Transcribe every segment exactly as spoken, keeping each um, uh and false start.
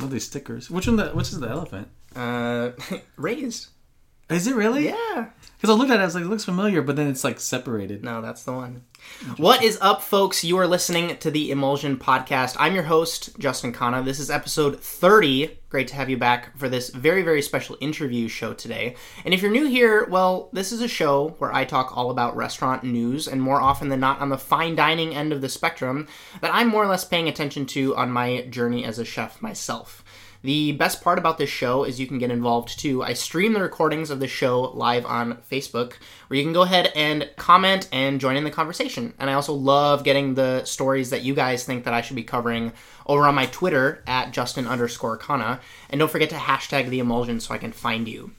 Love these stickers. Which one? The which is the elephant? Uh, raised. Is it really? Yeah. Because I looked at it, I was like, it looks familiar, but then it's like separated. No, that's the one. What is up, folks? You are listening to the Emulsion Podcast. I'm your host, Justin Khanna. This is episode thirty. Great to have you back for this very, very special interview show today. And if you're new here, well, this is a show where I talk all about restaurant news, and more often than not on the fine dining end of the spectrum that I'm more or less paying attention to on my journey as a chef myself. The best part about this show is you can get involved, too. I stream the recordings of the show live on Facebook, where you can go ahead and comment and join in the conversation. And I also love getting the stories that you guys think that I should be covering over on my Twitter, at Justin underscore Khanna. And don't forget to hashtag the Emulsion so I can find you.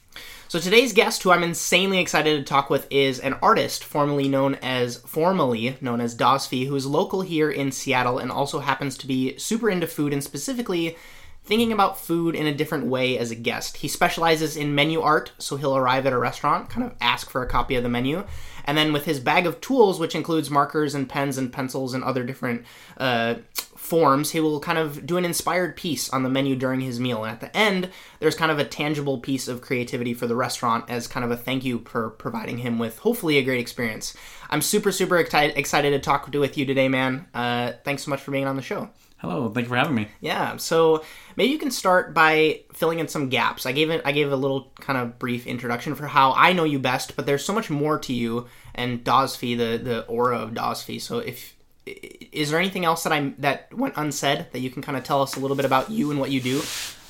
So today's guest, who I'm insanely excited to talk with, is an artist formerly known as formerly known as Dozfy, who is local here in Seattle and also happens to be super into food and specifically thinking about food in a different way as a guest. He specializes in menu art, so he'll arrive at a restaurant, kind of ask for a copy of the menu, and then with his bag of tools, which includes markers and pens and pencils and other different uh, forms, he will kind of do an inspired piece on the menu during his meal. And at the end, there's kind of a tangible piece of creativity for the restaurant as kind of a thank you for providing him with hopefully a great experience. I'm super, super excited to talk to, with you today, man. Uh, thanks so much for being on the show. Hello, thank you for having me. Yeah, so maybe you can start by filling in some gaps. I gave it, I gave a little kind of brief introduction for how I know you best, but there's so much more to you and Dozfy, the the aura of Dozfy. So, if is there anything else that I that went unsaid that you can kind of tell us a little bit about you and what you do?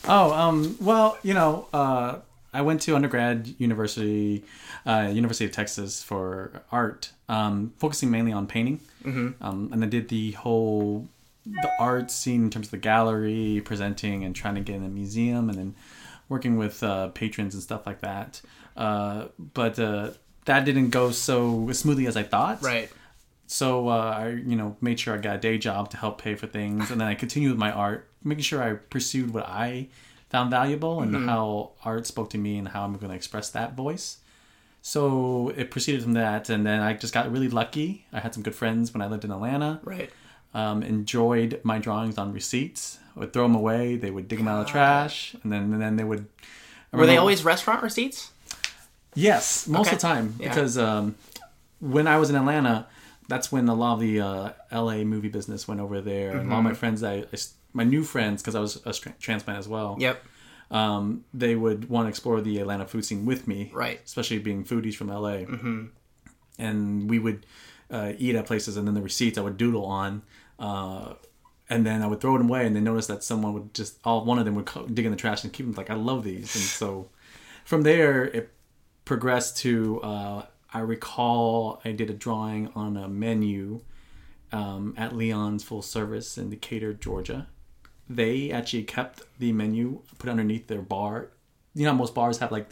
Oh, um, well, you know, uh, I went to undergrad university, uh, University of Texas for art, um, focusing mainly on painting, mm-hmm. um, and I did the whole. The art scene in terms of the gallery, presenting and trying to get in a museum and then working with uh, patrons and stuff like that. Uh, but uh, that didn't go so smoothly as I thought. Right. So uh, I you know, made sure I got a day job to help pay for things. And then I continued with my art, making sure I pursued what I found valuable and mm-hmm. how art spoke to me and how I'm going to express that voice. So it proceeded from that. And then I just got really lucky. I had some good friends when I lived in Atlanta. Right. Um, enjoyed my drawings on receipts. I would throw them away. They would dig them out of the trash, and then and then they would. Were they always restaurant receipts? Yes, most okay. of the time. Yeah. Because um, when I was in Atlanta, that's when a lot of the uh, L A movie business went over there, mm-hmm. and a lot of my friends, I, I my new friends, because I was a transplant as well. Yep. Um, they would want to explore the Atlanta food scene with me, right? Especially being foodies from L A, mm-hmm. and we would. Uh, eat at places, and then the receipts I would doodle on, uh, and then I would throw them away, and then notice that someone would just all one of them would co- dig in the trash and keep them. Like, I love these, and so from there it progressed to uh, I recall I did a drawing on a menu um, at Leon's Full Service in Decatur, Georgia. They actually kept the menu, put it underneath their bar. You know, most bars have like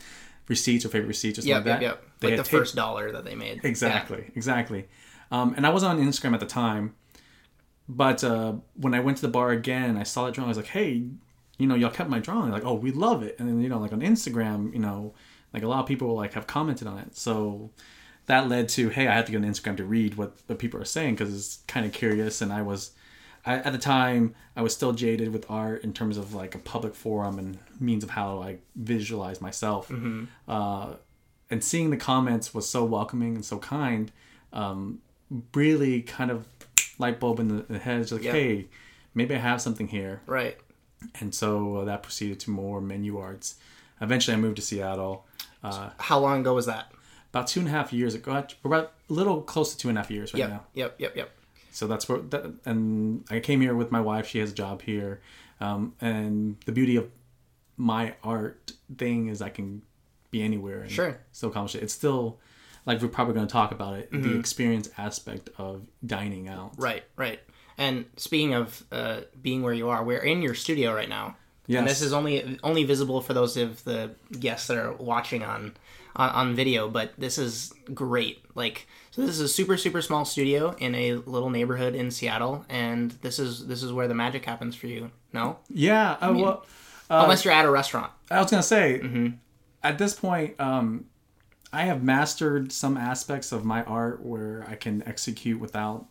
receipts or favorite receipts or something yep, like that. Yep, yep. They like the taped... first dollar that they made. Exactly, yeah. exactly. Um, and I wasn't on Instagram at the time, but uh, when I went to the bar again, I saw that drawing. I was like, "Hey, you know, y'all kept my drawing. Like, oh, we love it." And then you know, like on Instagram, you know, like a lot of people like have commented on it. So that led to, hey, I have to go on Instagram to read what the people are saying because it's kind of curious. And I was, I, at the time, I was still jaded with art in terms of like a public forum and means of how I visualize myself. Mm-hmm. Uh, and seeing the comments was so welcoming and so kind. Um, really kind of light bulb in the, in the head. It's like, yeah. hey, maybe I have something here. Right. And so uh, that proceeded to more menu arts. Eventually I moved to Seattle. Uh, How long ago was that? About two and a half years ago. We're about a little close to two and a half years right yep. now. Yep, yep, yep. So that's where, that, and I came here with my wife. She has a job here. Um, and the beauty of my art thing is I can be anywhere. And sure. Still accomplish it. It's still... Like, we're probably going to talk about it, mm-hmm. the experience aspect of dining out. Right, right. And speaking of uh, being where you are, we're in your studio right now. Yes. And this is only only visible for those of the guests that are watching on, on, on video, but this is great. Like, so this is a super, super small studio in a little neighborhood in Seattle, and this is this is where the magic happens for you, no? Yeah. Uh, I mean, well, uh, unless you're at a restaurant. I was going to say, mm-hmm. at this point... Um, I have mastered some aspects of my art where I can execute without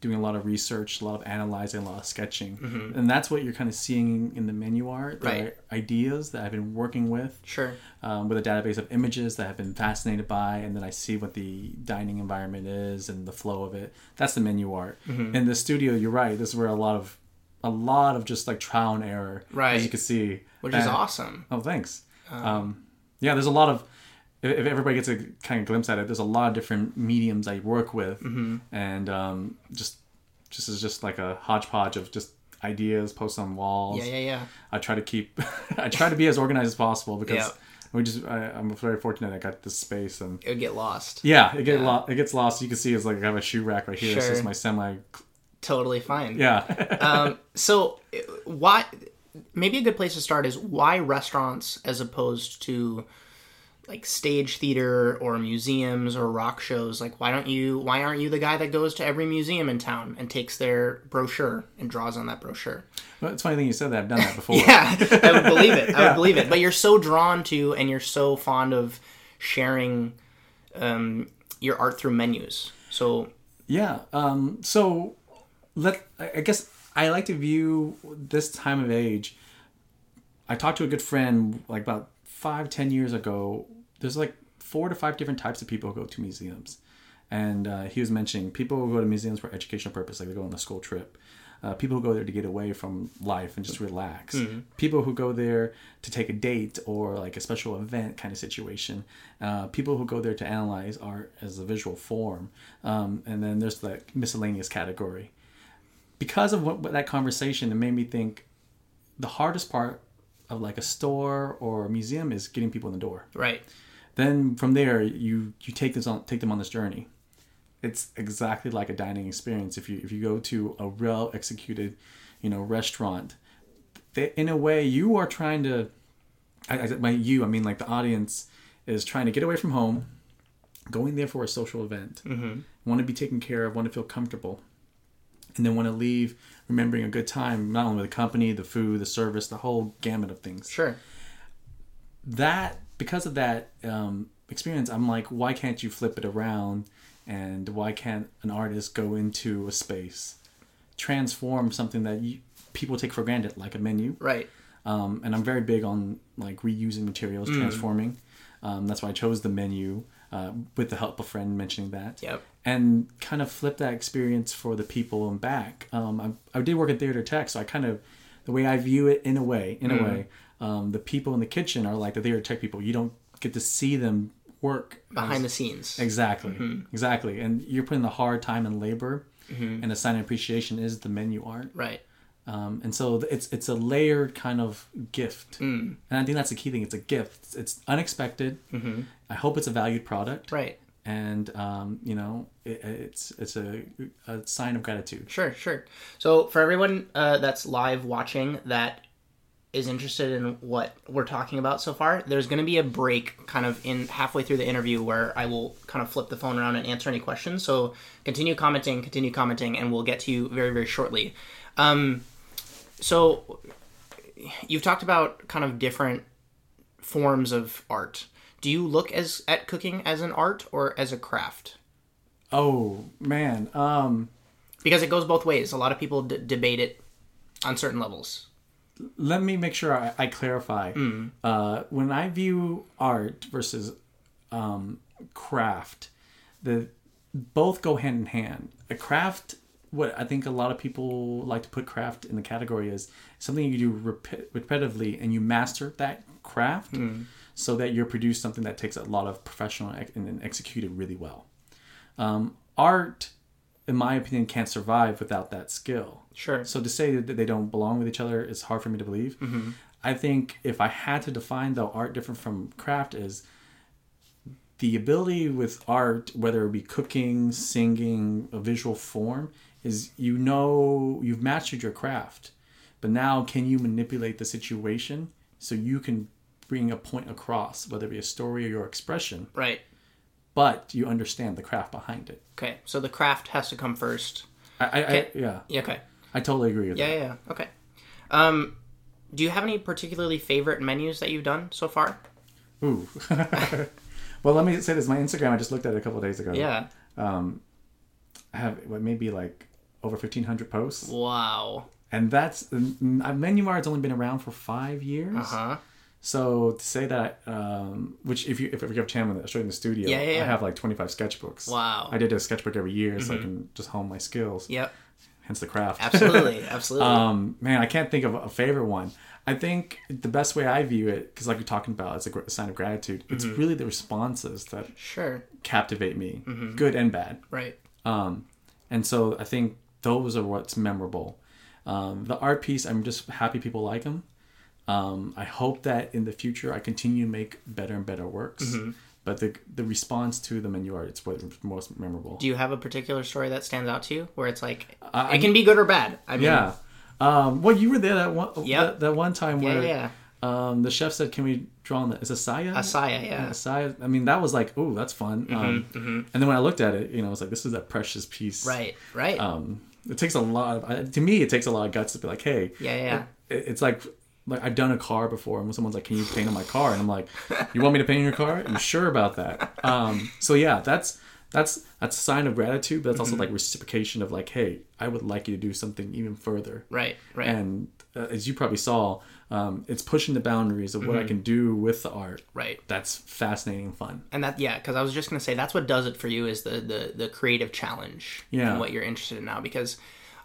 doing a lot of research, a lot of analyzing, a lot of sketching. Mm-hmm. And that's what you're kind of seeing in the menu art. Right. Ideas that I've been working with. Sure. Um, with a database of images that I've been fascinated by. And then I see what the dining environment is and the flow of it. That's the menu art. Mm-hmm. In the studio, you're right. This is where a lot of, a lot of just like trial and error. Right. As you can see. Which and, is awesome. Oh, thanks. Um, um, yeah, there's a lot of... If everybody gets a kind of glimpse at it, there's a lot of different mediums I work with, mm-hmm. and um, just just is just like a hodgepodge of just ideas posted on walls. Yeah, yeah, yeah. I try to keep, I try to be as organized as possible because yep. we just I, I'm very fortunate I got this space and it would get lost. Yeah, it get yeah. Lo- it gets lost. You can see it's like I have a shoe rack right here. Sure. So it's my semi. Totally fine. Yeah. um. So why? Maybe a good place to start is why restaurants as opposed to like stage theater or museums or rock shows. Like, why don't you, why aren't you the guy that goes to every museum in town and takes their brochure and draws on that brochure? Well, it's funny thing you said that. I've done that before. Yeah, I would believe it. I yeah. would believe it. But you're so drawn to, and you're so fond of sharing um, your art through menus. So yeah. Um, so let, I guess I like to view this time of age. I talked to a good friend like about five, ten years ago. There's like four to five different types of people who go to museums. And uh, he was mentioning people who go to museums for educational purpose, like they go on a school trip. Uh, people who go there to get away from life and just relax. Mm-hmm. People who go there to take a date or like a special event kind of situation. Uh, people who go there to analyze art as a visual form. Um, and then there's the miscellaneous category. Because of what, what that conversation, it made me think the hardest part of like a store or a museum is getting people in the door. Right. Then from there, you, you take this on, take them on this journey. It's exactly like a dining experience. If you, if you go to a well executed, you know, restaurant, they, in a way you are trying to, I, I, by you, I mean like the audience is trying to get away from home, going there for a social event, mm-hmm. want to be taken care of, want to feel comfortable, and then want to leave remembering a good time, not only with the company, the food, the service, the whole gamut of things. Sure. That, because of that um, experience, I'm like, why can't you flip it around? And why can't an artist go into a space, transform something that you, people take for granted, like a menu? Right. Um, and I'm very big on like reusing materials, mm. transforming. Um, that's why I chose the menu. Uh, with the help of a friend mentioning that. Yep. And kind of flip that experience for the people and back. Um, I, I did work at Theater Tech, so I kind of, the way I view it in a way, in mm. a way, um, the people in the kitchen are like the Theater Tech people. You don't get to see them work. Behind as, the scenes. Exactly. Mm-hmm. Exactly. And you're putting the hard time and labor, mm-hmm. and a sign of appreciation is the menu art. Right. Um, and so it's it's a layered kind of gift. Mm. And I think that's the key thing. It's a gift. It's, it's unexpected. Mm-hmm. I hope it's a valued product. Right. And, um, you know, it, it's it's a, a sign of gratitude. Sure, sure. So for everyone uh, that's live watching that is interested in what we're talking about so far, there's going to be a break kind of in halfway through the interview where I will kind of flip the phone around and answer any questions. So continue commenting, continue commenting, and we'll get to you very, very shortly. Um, so you've talked about kind of different forms of art. Do you look as at cooking as an art or as a craft? Oh, man. Um, because it goes both ways. A lot of people d- debate it on certain levels. Let me make sure I, I clarify. Mm. Uh, when I view art versus um, craft, the both go hand in hand. A craft, what I think a lot of people like to put craft in the category is something you do rep- repetitively and you master that craft. Mm. So that you produce something that takes a lot of professional ex- and executed really well. Um, art, in my opinion, can't survive without that skill. Sure. So to say that they don't belong with each other is hard for me to believe. Mm-hmm. I think if I had to define, though, art different from craft is the ability with art, whether it be cooking, singing, a visual form, is you know you've mastered your craft. But now can you manipulate the situation so you can bringing a point across, whether it be a story or your expression. Right. But you understand the craft behind it. Okay. So the craft has to come first. I, I, okay. I yeah. yeah. Okay. I totally agree with yeah, that. Yeah, yeah. Okay. Um, do you have any particularly favorite menus that you've done so far? Ooh. Well, let me say this. My Instagram, I just looked at it a couple of days ago. Yeah. Um, I have what maybe like over fifteen hundred posts. Wow. And that's... MenuBar's only been around for five years. Uh-huh. So to say that... Um, which if you if we have time, I'll show you in the studio. Yeah, yeah, yeah. I have like twenty-five sketchbooks. Wow. I did a sketchbook every year mm-hmm. so I can just hone my skills. Yep. Hence the craft. Absolutely. Absolutely. um, man, I can't think of a favorite one. I think the best way I view it, because like you're talking about, it's a sign of gratitude. Mm-hmm. It's really the responses that sure. captivate me, mm-hmm. good and bad. Right. Um, and so I think those are what's memorable. Um, the art piece, I'm just happy people like them. Um, I hope that in the future I continue to make better and better works. Mm-hmm. But the the response to the menu art, it's what's most memorable. Do you have a particular story that stands out to you where it's like, I, it can be good or bad? I mean, yeah. Um, well, you were there that one yep. that, that one time where yeah, yeah. Um, the chef said, "Can we draw on the is Asaya?" Asaya, yeah. yeah. Asaya. I mean, that was like, ooh, that's fun. Mm-hmm, um, mm-hmm. And then when I looked at it, you know, I was like, this is a precious piece. Right, right. Um, it takes a lot of, to me, it takes a lot of guts to be like, hey, yeah, yeah. It, it's like. Like I've done a car before, and someone's like, "Can you paint on my car?" And I'm like, "You want me to paint on your car? Are you sure about that?" Um, so yeah, that's that's that's a sign of gratitude, but that's mm-hmm. also like reciprocation of like, "Hey, I would like you to do something even further." Right, right. And uh, as you probably saw, um, it's pushing the boundaries of mm-hmm. what I can do with the art. Right. That's fascinating and fun. And that yeah, because I was just gonna say that's what does it for you is the the the creative challenge yeah. and what you're interested in now, because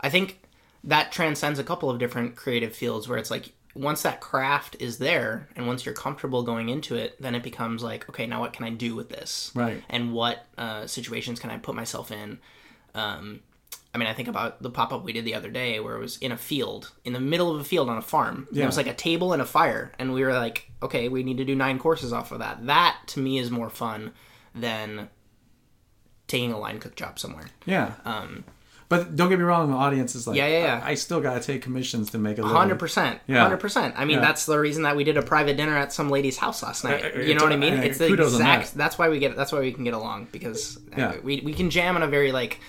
I think that transcends a couple of different creative fields where it's like. Once that craft is there and once you're comfortable going into it, then it becomes like, okay, now what can I do with this? Right. And what uh, situations can I put myself in? Um, I mean, I think about the pop-up we did the other day where it was in a field, in the middle of a field on a farm. Yeah. It was like a table and a fire. And we were like, okay, we need to do nine courses off of that. That, to me, is more fun than taking a line cook job somewhere. Yeah. Um But don't get me wrong, the audience is like, yeah, yeah, yeah. I, I still got to take commissions to make a living. one hundred percent. Yeah. one hundred percent. I mean, yeah. that's the reason that we did a private dinner at some lady's house last night. I, I, you know what I mean? I, I, it's the exact, that. that's why we get, that's why we can get along because yeah. we we can jam on a very like,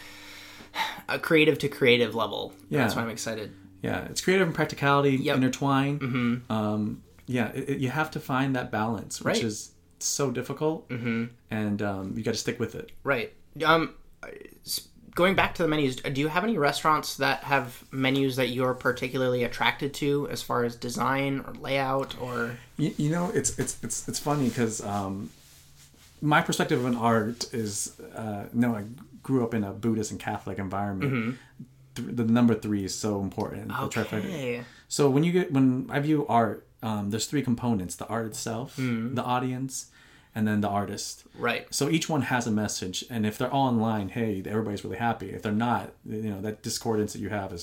a creative to creative level. Yeah. That's why I'm excited. Yeah. It's creative and practicality yep. intertwined. Mm-hmm. Um, yeah. It, it, you have to find that balance, which right. is so difficult mm-hmm. and um, you got to stick with it. Right. Um, Going back to the menus, do you have any restaurants that have menus that you're particularly attracted to as far as design or layout or... You, you know, it's it's it's it's funny because um, my perspective on art is, uh, no, I grew up in a Buddhist and Catholic environment. Mm-hmm. The, the number three is so important. Okay. So when you get when I view art, um, there's three components. The art itself, mm-hmm. the audience... and then the artist. Right. So each one has a message. And if they're all online, hey, everybody's really happy. If they're not, you know, that discordance that you have is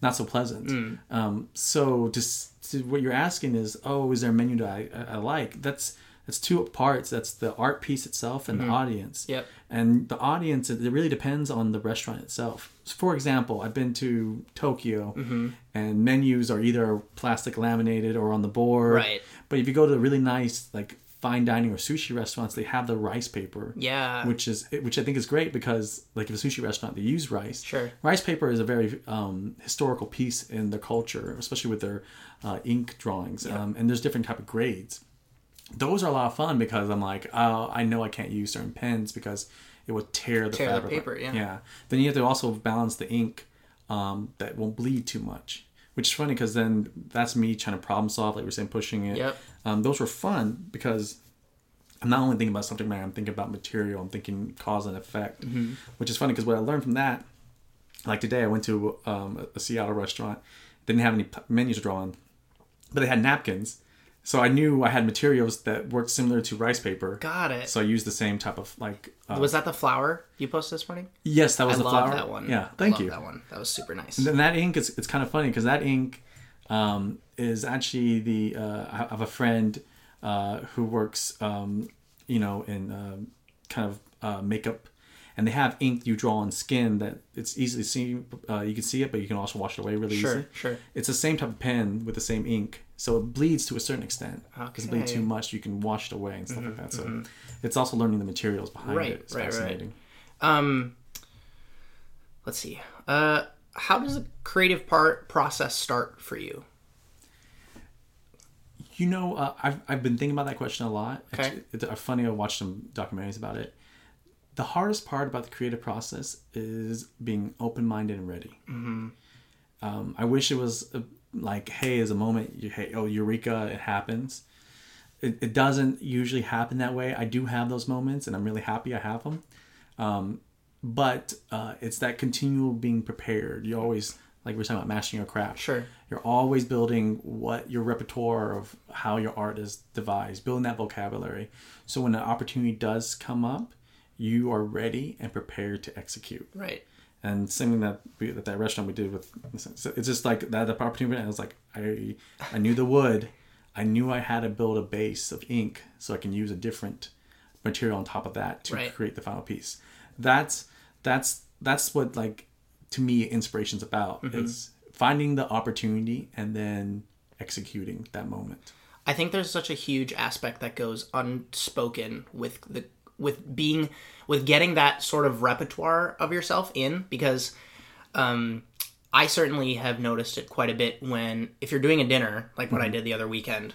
not so pleasant. Mm. Um, so just to what you're asking is, oh, is there a menu that I, I like? That's that's two parts. That's the art piece itself and mm-hmm. the audience. Yep. And the audience, it really depends on the restaurant itself. So for example, I've been to Tokyo mm-hmm. and menus are either plastic laminated or on the board. Right. But if you go to a really nice, like, fine dining or sushi restaurants, they have the rice paper. Yeah. Which is which I think is great because like if a sushi restaurant, they use rice. Sure. Rice paper is a very um, historical piece in their culture, especially with their uh, ink drawings. Yeah. Um, and there's different type of grades. Those are a lot of fun because I'm like, oh, I know I can't use certain pens because it would tear the tear fabric. Tear the paper, yeah. Yeah. Then you have to also balance the ink um, that won't bleed too much. Which is funny because then that's me trying to problem solve, like we were saying, pushing it. Yep. Um, those were fun because I'm not only thinking about subject matter, I'm thinking about material, I'm thinking cause and effect, mm-hmm. which is funny because what I learned from that, like today I went to um, a Seattle restaurant, didn't have any menus drawn, but they had napkins. So I knew I had materials that worked similar to rice paper. Got it. So I used the same type of like... Uh, was that the flour you posted this morning? Yes, that was I the flour. I love that one. Yeah, thank I love you. that one. That was super nice. And then that ink, is, it's kind of funny because that ink um, is actually the... Uh, I have a friend uh, who works, um, you know, in uh, kind of uh, makeup. And they have ink you draw on skin that it's easily seen. Uh, you can see it, but you can also wash it away really sure, easily. Sure, sure. It's the same type of pen with the same ink. So it bleeds to a certain extent. Okay. Because it bleeds too much, you can wash it away and stuff mm-hmm, like that. So mm-hmm. it's also learning the materials behind right, it. It's right, fascinating. Right. Um, let's see. Uh, how does the creative part process start for you? You know, uh, I've I've been thinking about that question a lot. Okay. It's, it's funny, I watched some documentaries about it. the hardest part about the creative process is being open-minded and ready. Mm-hmm. Um, I wish it was a, like, hey, is a moment, you, hey, oh, eureka, it happens. It, it doesn't usually happen that way. I do have those moments, and I'm really happy I have them. Um, but uh, it's that continual being prepared. You always, like we were talking about, mastering your craft. Sure. You're always building what your repertoire of how your art is devised, building that vocabulary. So when an opportunity does come up, you are ready and prepared to execute. Right. And something that we, that that restaurant we did with, so it's just like that opportunity. I was like, I I knew the wood, I knew I had to build a base of ink so I can use a different material on top of that to right. create the final piece. That's that's that's what, like, to me, inspiration's about, mm-hmm. is finding the opportunity and then executing that moment. I think there's such a huge aspect that goes unspoken with the. with being, with getting that sort of repertoire of yourself in, because um, I certainly have noticed it quite a bit when, if you're doing a dinner, like what mm-hmm. I did the other weekend,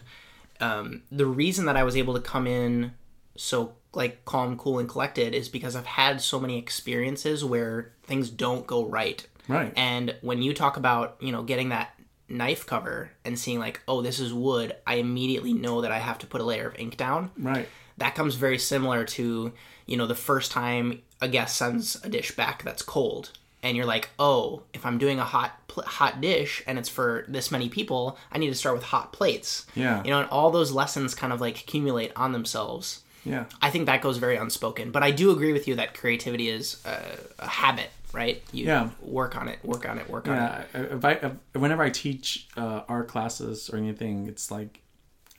um, the reason that I was able to come in so, like, calm, cool, and collected is because I've had so many experiences where things don't go right. Right. And when you talk about, you know, getting that knife cover and seeing like, oh, this is wood, I immediately know that I have to put a layer of ink down. Right. That comes very similar to, you know, the first time a guest sends a dish back that's cold. And you're like, oh, if I'm doing a hot hot dish and it's for this many people, I need to start with hot plates. Yeah. You know, and all those lessons kind of, like, accumulate on themselves. Yeah. I think that goes very unspoken. But I do agree with you that creativity is a, a habit, right? You yeah. work on it, work on it, work yeah. on it. If I, if, whenever I teach uh, art classes or anything, it's like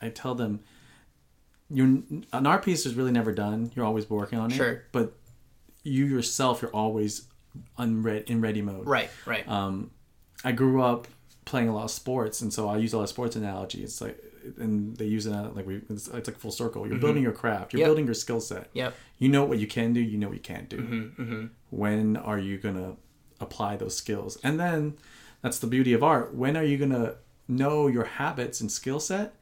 I tell them, You're, an art piece is really never done. You're always working on it. Sure. But you yourself, you're always unread, in ready mode. Right, right. Um, I grew up playing a lot of sports, and so I use a lot of sports analogy. It's like, and they use it like we. It's, it's like full circle. You're mm-hmm. building your craft. You're yep. building your skill set. Yep. You know what you can do. You know what you can't do. Mm-hmm, mm-hmm. When are you gonna apply those skills? And then that's the beauty of art. When are you gonna know your habits and skill set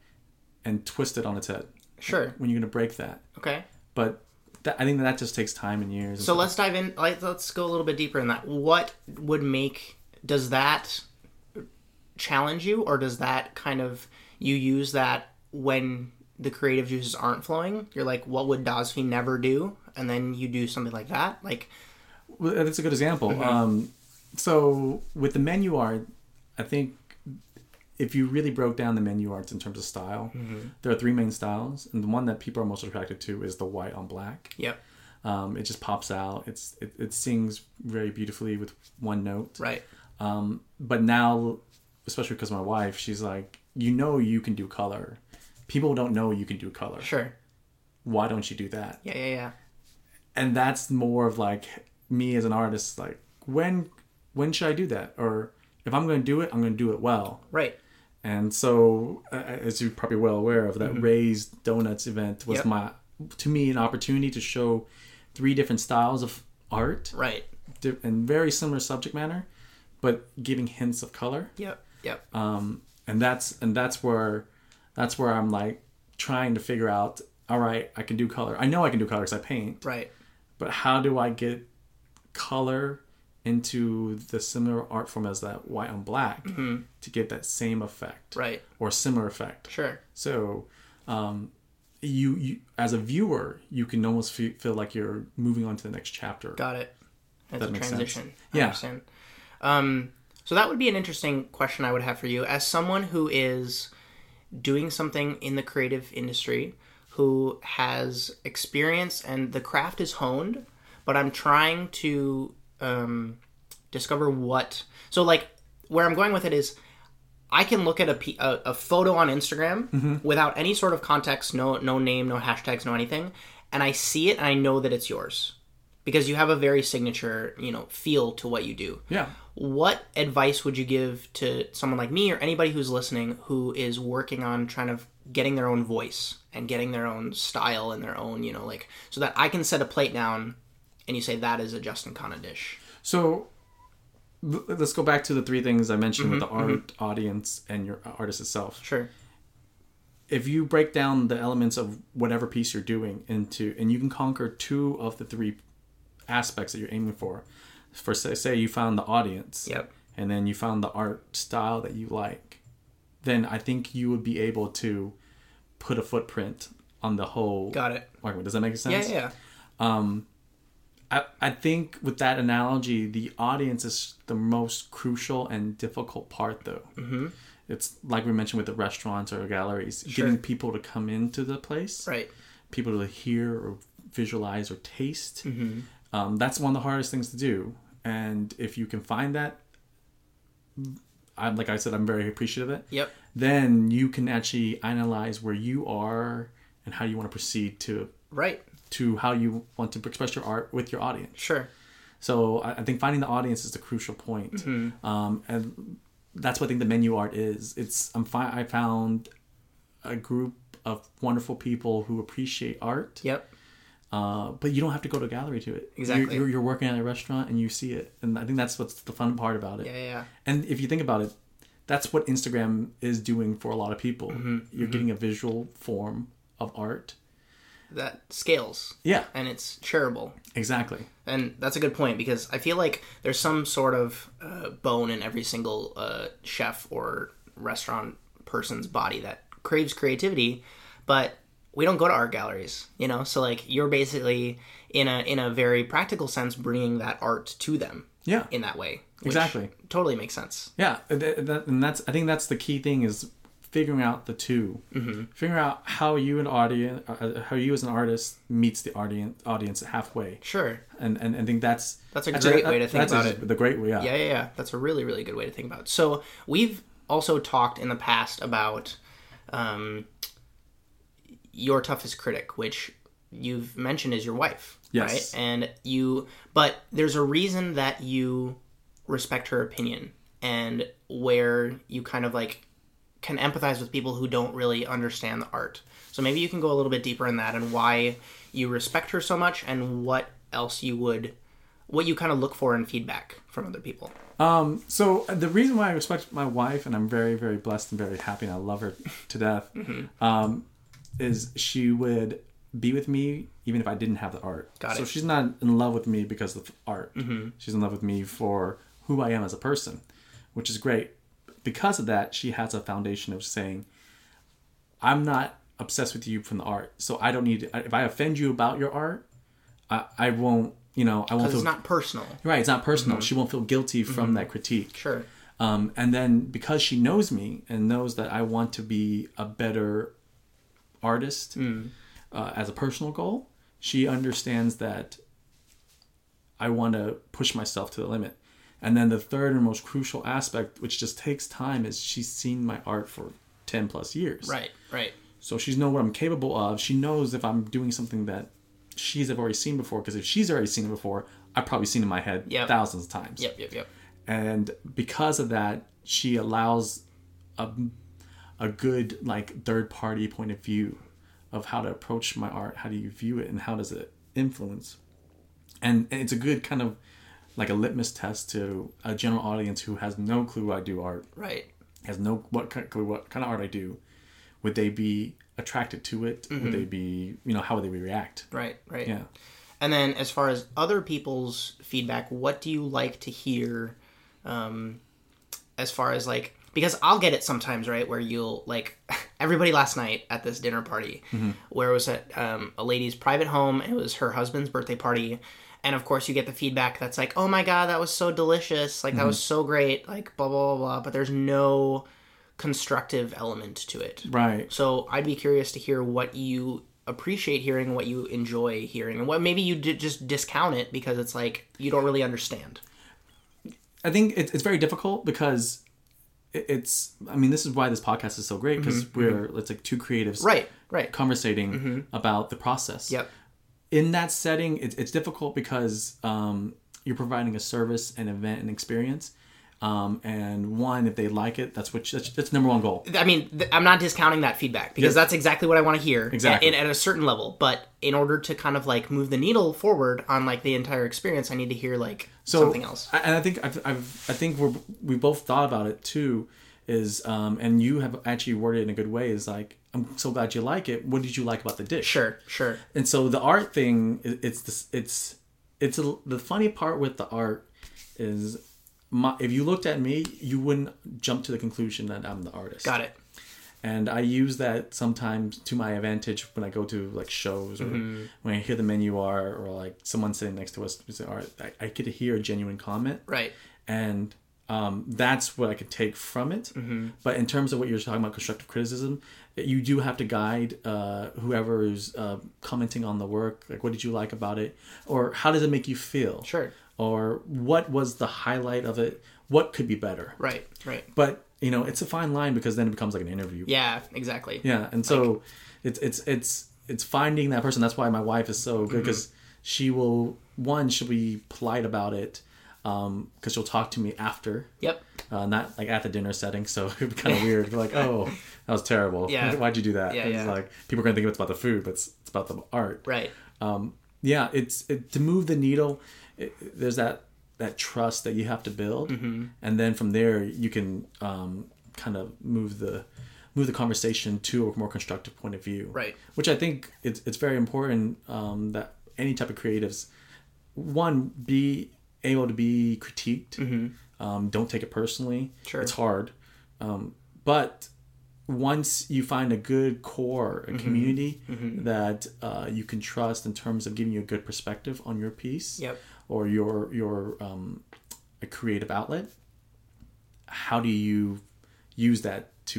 and twist it on its head? Sure. When you're going to break that. Okay. But th- I think that just takes time and years. And so stuff. Let's dive in. Like, let's go a little bit deeper in that. What would make, does that challenge you, or does that kind of, you use that when the creative juices aren't flowing? You're like, what would Dozfy never do? And then you do something like that? Like, well, that's a good example. Mm-hmm. Um, so with the menu art, I think, if you really broke down the menu arts in terms of style, mm-hmm. there are three main styles, and the one that people are most attracted to is the white on black. Yep. Um, it just pops out. It's it, it sings very beautifully with one note. Right. Um, but now, especially because my wife, she's like, you know, you can do color. People don't know you can do color. Sure. Why don't you do that? Yeah, yeah, yeah. And that's more of like me as an artist. Like, when when should I do that? Or if I'm going to do it, I'm going to do it well. Right. And so, uh, as you're probably well aware of, that mm-hmm. Ray's Donuts event was yep. my, to me, an opportunity to show three different styles of art. Right. Di- and very similar subject matter, but giving hints of color. Yep. Yep. Um, and that's and that's where, that's where I'm like trying to figure out, all right, I can do color. I know I can do color because I paint. Right. But how do I get color into the similar art form as that white on black mm-hmm. to get that same effect, right, or similar effect? Sure. So, um, you, you as a viewer, you can almost feel, feel like you're moving on to the next chapter. Got it. That's a transition. I yeah. Understand. Um. So that would be an interesting question I would have for you, as someone who is doing something in the creative industry, who has experience and the craft is honed, but I'm trying to Um, discover what. So, like, where I'm going with it is, I can look at a a, a photo on Instagram mm-hmm. without any sort of context, no no name, no hashtags, no anything, and I see it and I know that it's yours because you have a very signature, you know, feel to what you do. Yeah. What advice would you give to someone like me or anybody who's listening who is working on trying to getting their own voice and getting their own style and their own, you know, like, so that I can set a plate down and you say that is a Justin Khanna dish? So let's go back to the three things I mentioned mm-hmm, with the art, mm-hmm. audience, and your artist itself. Sure. If you break down the elements of whatever piece you're doing into, and you can conquer two of the three aspects that you're aiming for. For say, say you found the audience, yep, and then you found the art style that you like, then I think you would be able to put a footprint on the whole. Got it. Argument. Does that make sense? Yeah, yeah. Um, I I think with that analogy, the audience is the most crucial and difficult part, though. Mm-hmm. It's like we mentioned with the restaurants or galleries, sure, getting people to come into the place, right? People to hear or visualize or taste. Mm-hmm. Um, that's one of the hardest things to do. And if you can find that, I'm, like I said, I'm very appreciative of it. Yep. Then you can actually analyze where you are and how you want to proceed to, right, to how you want to express your art with your audience. Sure. So I think finding the audience is the crucial point. Mm-hmm. Um, and that's what I think the menu art is. It's I'm fi- I found a group of wonderful people who appreciate art. Yep. Uh, but you don't have to go to a gallery to it. Exactly. You're, you're, you're working at a restaurant and you see it. And I think that's what's the fun part about it. Yeah, yeah, yeah. And if you think about it, that's what Instagram is doing for a lot of people. Mm-hmm, you're mm-hmm. getting a visual form of art that scales. Yeah. And it's shareable. Exactly. And that's a good point, because I feel like there's some sort of uh, bone in every single uh, chef or restaurant person's body that craves creativity, but we don't go to art galleries, you know? So, like, you're basically, in a in a very practical sense, bringing that art to them. Yeah. In that way. Exactly. Totally makes sense. Yeah. And that's, I think that's the key thing, is figuring out the two. Mm-hmm. Figure out how you an audience, how you as an artist meets the audience audience halfway. Sure. And and I think that's... That's a great actually, way to think about a, it. The great way, yeah. Yeah, yeah, yeah. That's a really, really good way to think about it. So, we've also talked in the past about... Um, your toughest critic, which you've mentioned is your wife, yes, right? And you, but there's a reason that you respect her opinion, and where you kind of like can empathize with people who don't really understand the art. So maybe you can go a little bit deeper in that, and why you respect her so much, and what else you would, what you kind of look for in feedback from other people. Um, so the reason why I respect my wife, and I'm very, very blessed and very happy, and I love her to death, mm-hmm. um, is she would be with me even if I didn't have the art. Got it. So she's not in love with me because of art. Mm-hmm. She's in love with me for who I am as a person, which is great. Because of that, she has a foundation of saying, I'm not obsessed with you from the art, so I don't need to, if I offend you about your art, I, I won't, you know, I won't feel... it's not personal. Right, it's not personal. Mm-hmm. She won't feel guilty from mm-hmm. that critique. Sure. Um, and then because she knows me and knows that I want to be a better artist mm. uh, as a personal goal, she understands that I want to push myself to the limit. And then the third and most crucial aspect, which just takes time, is she's seen my art for ten plus years. Right, right. So she's known what I'm capable of. She knows if I'm doing something that she's have already seen before, because if she's already seen it before, I've probably seen it in my head yep. thousands of times. Yep, yep, yep. And because of that, she allows a a good like third party point of view of how to approach my art. How do you view it, and how does it influence? And, and it's a good kind of like a litmus test to a general audience who has no clue I do art. Right. Has no what kind of, what kind of art I do. Would they be attracted to it? Mm-hmm. Would they be, you know, how would they react? Right, right. Yeah. And then as far as other people's feedback, what do you like to hear um, as far as like, because I'll get it sometimes, right, where you'll, like, everybody last night at this dinner party, mm-hmm. where it was at um, a lady's private home, it was her husband's birthday party, and of course you get the feedback that's like, oh my god, that was so delicious, like, mm-hmm. that was so great, like, blah, blah, blah, blah, but there's no constructive element to it. Right. So I'd be curious to hear what you appreciate hearing, what you enjoy hearing, and what maybe you d- just discount it because it's like, you don't really understand. I think it's, it's very difficult because... It's, I mean, this is why this podcast is so great, because mm-hmm, we're, mm-hmm. it's like two creatives right, right. conversating mm-hmm. about the process. Yep. In that setting, it's, it's difficult because um, you're providing a service, an event, an experience. Um, and one, if they like it, that's what that's, that's number one goal. I mean, th- I'm not discounting that feedback, because yes. that's exactly what I want to hear exactly. at, at a certain level. But in order to kind of like move the needle forward on like the entire experience, I need to hear like so, something else. I, and I think I've, I've, I think we're we both thought about it too. Is um, and you have actually worded it in a good way. Is like, I'm so glad you like it. What did you like about the dish? Sure, sure. And so the art thing, it's this, it's. it's a, the funny part with the art is my, if you looked at me, you wouldn't jump to the conclusion that I'm the artist. Got it. And I use that sometimes to my advantage when I go to like shows or mm-hmm. when I hear the menu art or like someone sitting next to us who's the art, I, I could hear a genuine comment. Right. And um, that's what I could take from it. Mm-hmm. But in terms of what you're talking about, constructive criticism, you do have to guide uh, whoever is uh, commenting on the work. Like, what did you like about it? Or how does it make you feel? Sure. Or what was the highlight of it? What could be better? Right, right. But... you know, it's a fine line because then it becomes like an interview. Yeah, exactly. Yeah, and so like, it's it's it's it's finding that person. That's why my wife is so good because mm-hmm. she will, one, she'll be polite about it because um, she'll talk to me after. Yep. Uh, not like at the dinner setting, so it would be kind of weird. Be like, oh, that was terrible. Yeah. Why'd you do that? Yeah, it's yeah. like people are going to think it's about the food, but it's, it's about the art. Right. Um, yeah, it's it, to move the needle, it, there's that... that trust that you have to build mm-hmm. and then from there you can um, kind of move the move the conversation to a more constructive point of view, right? Which I think it's it's very important um, that any type of creatives, one, be able to be critiqued. Mm-hmm. Um, don't take it personally. Sure. It's hard. Um, but once you find a good core, a mm-hmm. community mm-hmm. that uh, you can trust in terms of giving you a good perspective on your piece. Yep. Or your your um, a creative outlet. How do you use that to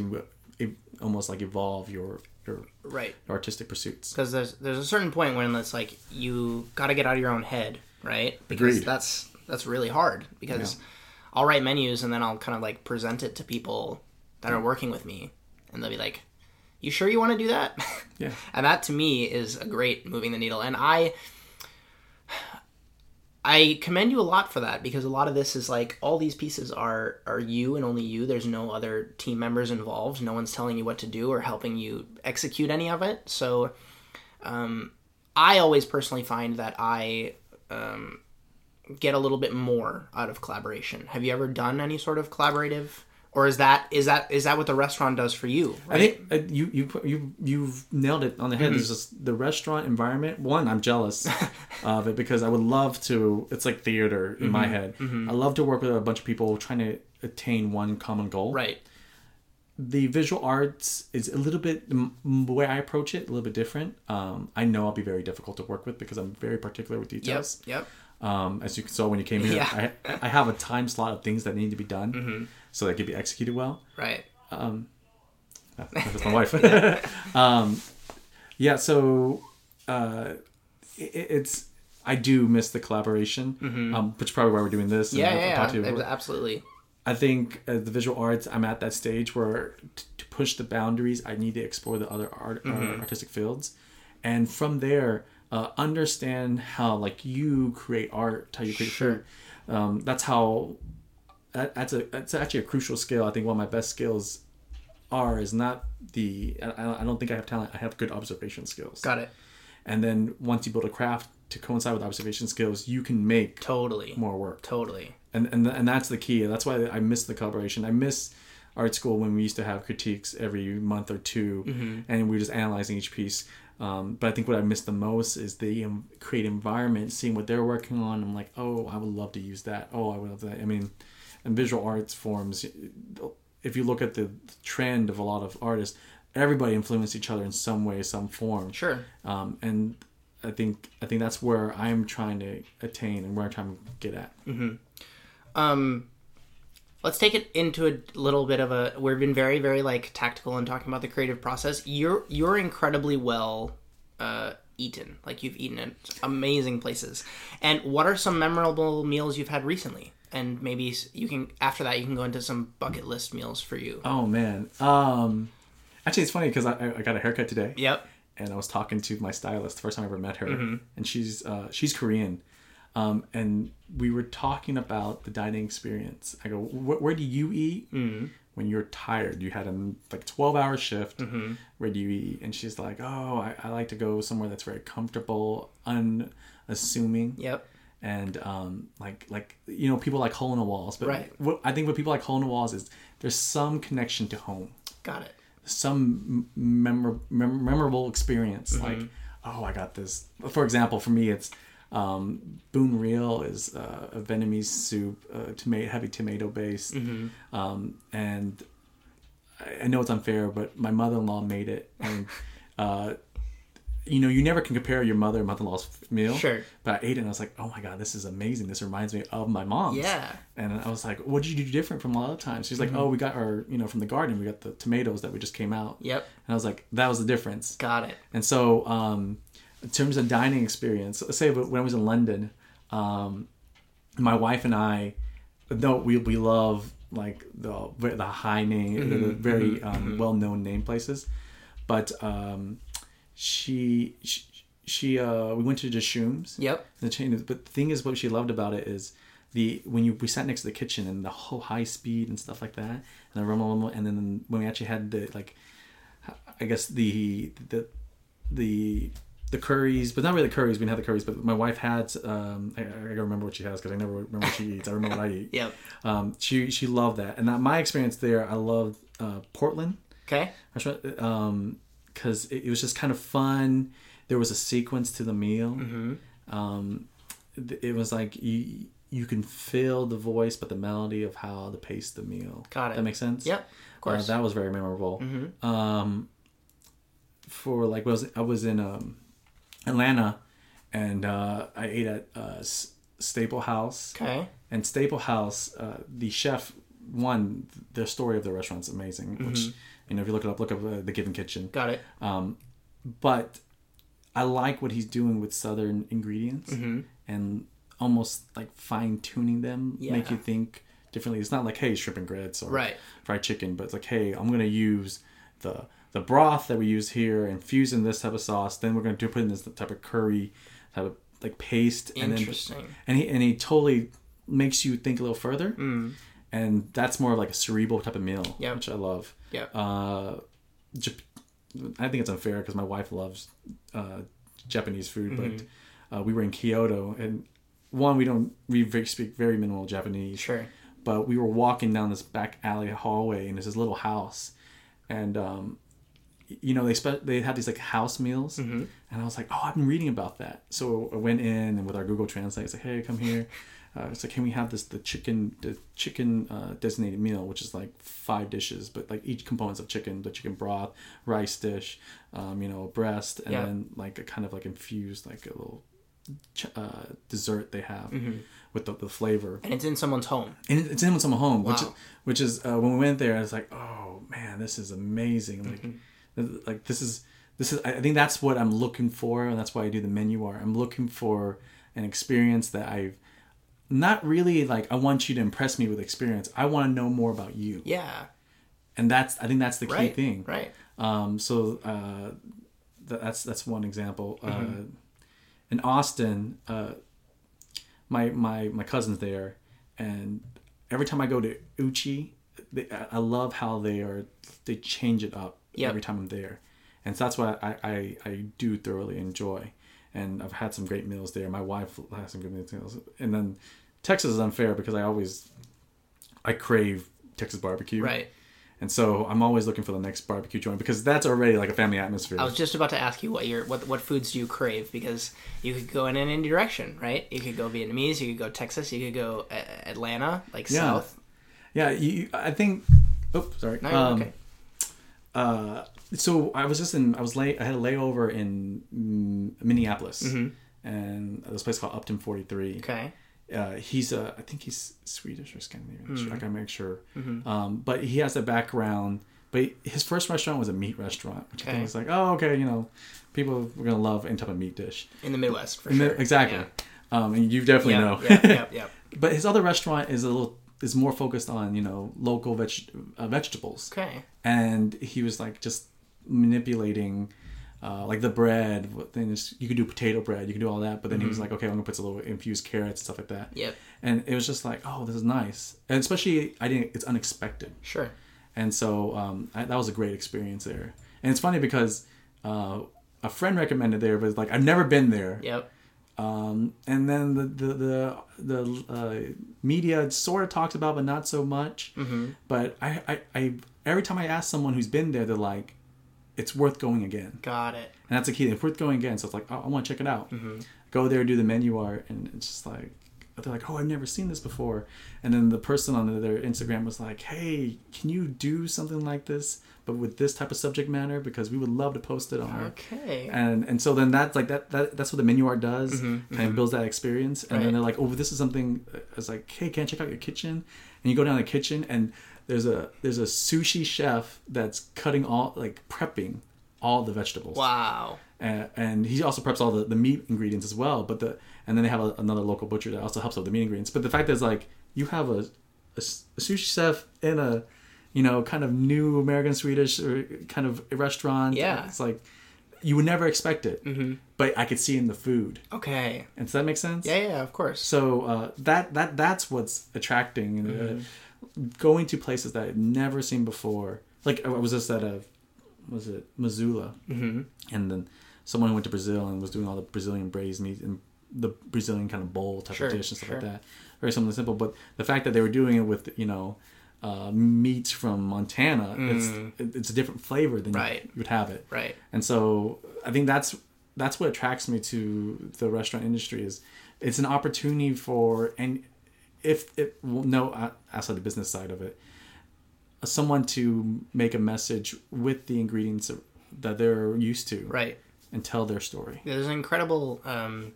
uh, almost like evolve your your right artistic pursuits? Because there's there's a certain point when it's like you got to get out of your own head, right? Because Agreed. That's that's really hard. Because yeah. I'll write menus and then I'll kind of like present it to people that yeah. are working with me, and they'll be like, "You sure you want to do that?" Yeah. And that to me is a great moving the needle, and I. I commend you a lot for that because a lot of this is like all these pieces are, are you and only you. There's no other team members involved. No one's telling you what to do or helping you execute any of it. So um, I always personally find that I um, get a little bit more out of collaboration. Have you ever done any sort of collaborative or is that is that is that what the restaurant does for you? Right? I think uh, you you you you've nailed it on the head. Mm-hmm. There's just the restaurant environment. One, I'm jealous of it because I would love to. It's like theater in mm-hmm. my head. Mm-hmm. I love to work with a bunch of people trying to attain one common goal. Right. The visual arts is a little bit the way I approach it, a little bit different. Um, I know I'll be very difficult to work with because I'm very particular with details. Yep. Yep. Um, as you saw when you came here, yeah. I, I have a time slot of things that need to be done mm-hmm. so that could be executed well. Right. Um, that, that's my wife. yeah. Um, yeah. So, uh, it, it's, I do miss the collaboration, mm-hmm. um, which is probably why we're doing this. Yeah. And yeah, yeah. Absolutely. I think uh, the visual arts, I'm at that stage where t- to push the boundaries, I need to explore the other art, mm-hmm. uh, artistic fields. And from there, Uh, understand how like you create art, how you create sure. art. Um, that's how. That, that's a. That's actually a crucial skill. I think one of my best skills are is not the. I, I don't think I have talent. I have good observation skills. Got it. And then once you build a craft to coincide with observation skills, you can make totally more work. Totally. And and and that's the key. That's why I miss the collaboration. I miss art school when we used to have critiques every month or two, mm-hmm. and we were just analyzing each piece. Um, but I think what I miss the most is the um, create environment, seeing what they're working on. I'm like, oh, I would love to use that. Oh, I would love that. I mean, and visual arts forms, if you look at the trend of a lot of artists, everybody influenced each other in some way, some form. Sure. Um, and I think I think that's where I'm trying to attain and where I'm trying to get at. Mm-hmm. Um, let's take it into a little bit of a... We've been very, very, like, tactical in talking about the creative process. You're you're incredibly well uh, eaten. Like, you've eaten at amazing places. And what are some memorable meals you've had recently? And maybe you can... After that, you can go into some bucket list meals for you. Oh, man. Um, actually, it's funny because I, I got a haircut today. Yep. And I was talking to my stylist the first time I ever met her. Mm-hmm. And she's uh, she's Korean. Um, and we were talking about the dining experience. I go, where do you eat mm-hmm. when you're tired? You had a like twelve hour shift. Mm-hmm. Where do you eat? And she's like, oh, I, I like to go somewhere that's very comfortable, unassuming. Yep. And um, like, like you know, people like hole in the walls. But right. what, I think what people like hole in the walls is there's some connection to home. Got it. Some memor- mem- memorable experience. Mm-hmm. Like, oh, I got this. For example, for me, it's... Um, Boon Reel is uh, a Vietnamese soup, uh, tomato, heavy tomato based. Mm-hmm. Um, and I, I know it's unfair, but my mother-in-law made it. And, uh, you know, you never can compare your mother and mother-in-law's meal. Sure. But I ate it and I was like, oh my God, this is amazing. This reminds me of my mom's. Yeah. And I was like, what did you do different from a lot of times? She's like, mm-hmm. oh, we got our, you know, from the garden, we got the tomatoes that we just came out. Yep. And I was like, that was the difference. Got it. And so, um, in terms of dining experience, let's say when I was in London, um, my wife and I, though we, we love like the, the high name, mm-hmm. the, the very um, mm-hmm. well-known name places, but, um, She, she, she, uh, we went to Dishoom's. Yep. The chain, but the thing is, what she loved about it is the, when you, we sat next to the kitchen and the whole high speed and stuff like that, and the rumble, rumble, and then when we actually had the, like, I guess the, the, the, the curries, but not really the curries, we didn't have the curries, but my wife had, um, I, I don't remember what she has because I never remember what she eats. I remember what I eat. Yep. Um, she, she loved that. And that, my experience there, I loved, uh, Portland. Okay. Um, because it was just kind of fun. There was a sequence to the meal. Mm-hmm. Um, it was like you you can feel the voice, but the melody of how to pace the meal. Got it. That makes sense? Yep, of course. Uh, that was very memorable. Mm-hmm. Um, for like, was I was in um, Atlanta, and uh, I ate at uh, Staple House. Okay. And Staple House, uh, the chef, one, the story of the restaurant's amazing, mm-hmm. which... You know, if you look it up, look up uh, The Giving Kitchen. Got it. Um, but I like what he's doing with Southern ingredients mm-hmm. and almost like fine tuning them, yeah. make you think differently. It's not like, hey, shrimp and grits or right. fried chicken, but it's like, hey, I'm going to use the the broth that we use here and fuse in this type of sauce. Then we're going to put in this type of curry, type of like paste. Interesting. And, then, and he and he totally makes you think a little further. Mm. And that's more of like a cerebral type of meal, yep. which I love. Yeah. Uh, I think it's unfair because my wife loves uh, Japanese food, mm-hmm. but uh, we were in Kyoto, and one, we don't we speak very minimal Japanese. Sure. But we were walking down this back alley hallway, and there's this little house, and um, you know they spe- they had these like house meals, mm-hmm. and I was like, oh, I've been reading about that. So I went in, and with our Google Translate, it's like, hey, come here. Uh, it's like, can we have this the chicken the chicken uh, designated meal, which is like five dishes, but like each components of chicken, the chicken broth, rice dish, um, you know, breast, and yeah. then like a kind of like infused like a little ch- uh, dessert they have mm-hmm. with the, the flavor. And it's in someone's home. And it's in someone's home, wow. which which is uh, when we went there, I was like, oh man, this is amazing. Like, mm-hmm. like this is this is I think that's what I'm looking for, and that's why I do the menu art. I'm looking for an experience that I've. Not really like I want you to impress me with experience. I want to know more about you. Yeah, and that's I think that's the key right, thing. Right. Um. So uh, th- that's that's one example. Mm-hmm. Uh, in Austin, uh, my my my cousin's there, and every time I go to Uchi, they, I love how they are. They change it up yep. every time I'm there, and so that's what I I, I do thoroughly enjoy. And I've had some great meals there. My wife has some good meals. And then Texas is unfair because I always, I crave Texas barbecue. Right. And so I'm always looking for the next barbecue joint because that's already like a family atmosphere. I was just about to ask you what your what what foods do you crave because you could go in any direction, right? You could go Vietnamese, you could go Texas, you could go Atlanta, like yeah. South. Yeah, you, I think, oops, sorry. No, um, okay. Uh, so I was just in, I was late, I had a layover in Minneapolis mm-hmm. and this place called Upton forty-three. Okay. Uh, he's a, I think he's Swedish or Scandinavian. Mm-hmm. I gotta make sure. Mm-hmm. Um, but he has a background, but his first restaurant was a meat restaurant, which okay. I think was like, oh, okay. You know, people are going to love any type of meat dish in the Midwest for in sure. The, exactly. Yeah. Um, and you definitely yep, know, yep, yep, yep. But his other restaurant is a little, is more focused on, you know, local veg uh, vegetables. Okay. And he was like, just manipulating uh like the bread things. You could do potato bread, you could do all that, but then mm-hmm. he was like, okay, I'm gonna put some little infused carrots and stuff like that. Yep. And it was just like, oh, this is nice. And especially I didn't it's unexpected. Sure. And so um I, that was a great experience there. And it's funny because uh a friend recommended there, but like I've never been there. Yep. Um and then the the the, the uh, media sort of talks about but not so much. Mm-hmm. But I, I I every time I ask someone who's been there, they're like, it's worth going again. Got it. And that's the key. It's worth going again. So it's like, oh, I want to check it out. Mm-hmm. go there, do the menu art, and it's just like, they're like, oh, I've never seen this before. And then the person on their Instagram was like, hey, can you do something like this, but with this type of subject matter? Because we would love to post it on our... Okay. And and so then that's like, that, that that's what the menu art does, mm-hmm, kind mm-hmm. of builds that experience. And right. then they're like, oh, this is something... I was like, hey, can I check out your kitchen? And you go down to the kitchen, and there's a there's a sushi chef that's cutting all, like prepping all the vegetables. Wow. And, and he also preps all the, the meat ingredients as well. But the and then they have a, another local butcher that also helps out with the meat ingredients. But the fact is, like, you have a, a, a sushi chef in a, you know, kind of new American Swedish or kind of restaurant. Yeah. It's like, you would never expect it. Mm-hmm. But I could see in the food. Okay. And does that make sense? Yeah, yeah, of course. So uh, that that that's what's attracting. Mm-hmm. Uh, going to places that I've never seen before. Like, I was just at a, was it Missoula? Mm-hmm. And then someone who went to Brazil and was doing all the Brazilian braised meat and the Brazilian kind of bowl type sure, of dish and stuff sure. like that. Very something simple. But the fact that they were doing it with, you know, uh, meats from Montana, mm. it's it's a different flavor than right. you would have it. Right. And so I think that's that's what attracts me to the restaurant industry is it's an opportunity for, and if it, well, no, outside the business side of it, someone to make a message with the ingredients that they're used to. Right. And tell their story. There's an incredible... Um,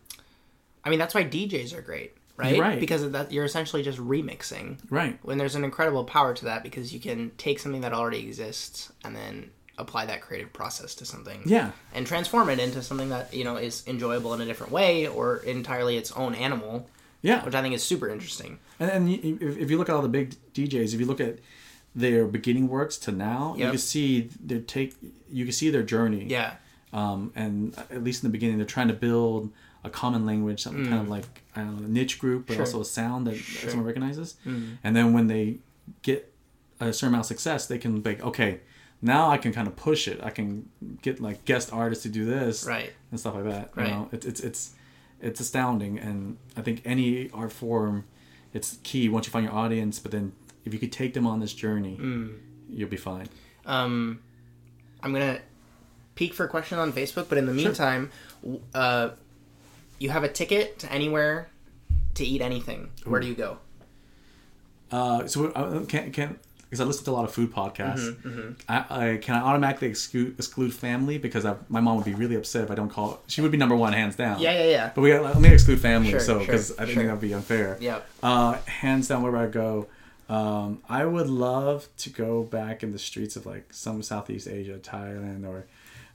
I mean, that's why D Js are great, right? You're right. Because of that, you're essentially just remixing. Right. When there's an incredible power to that, because you can take something that already exists and then apply that creative process to something. Yeah. And transform it into something that, you know, is enjoyable in a different way or entirely its own animal. Yeah. Which I think is super interesting. And, and you, if you look at all the big D Js, if you look at their beginning works to now, yep. you can see their take. You can see their journey. Yeah. Um, and at least in the beginning, they're trying to build a common language, something mm. kind of like, I don't know, a niche group, but sure. also a sound that sure. someone recognizes. Mm. And then when they get a certain amount of success, they can like, okay, now I can kind of push it. I can get like guest artists to do this, right, and stuff like that. Right. You know, it's it's it's it's astounding, and I think any art form, it's key once you find your audience. But then if you could take them on this journey, mm. you'll be fine. Um, I'm gonna. peek for a question on Facebook, but in the meantime, sure. uh, you have a ticket to anywhere to eat anything. Ooh. Where do you go? Uh, so uh, can can because I listen to a lot of food podcasts. Mm-hmm, mm-hmm. I, I can I automatically exclude, exclude family because I, my mom would be really upset if I don't call. She would be number one hands down. Yeah, yeah, yeah. But we got, let me exclude family, sure, so because sure, I sure. think that'd be unfair. Yeah. Uh, hands down, wherever I go. Um, I would love to go back in the streets of like some Southeast Asia, Thailand, or.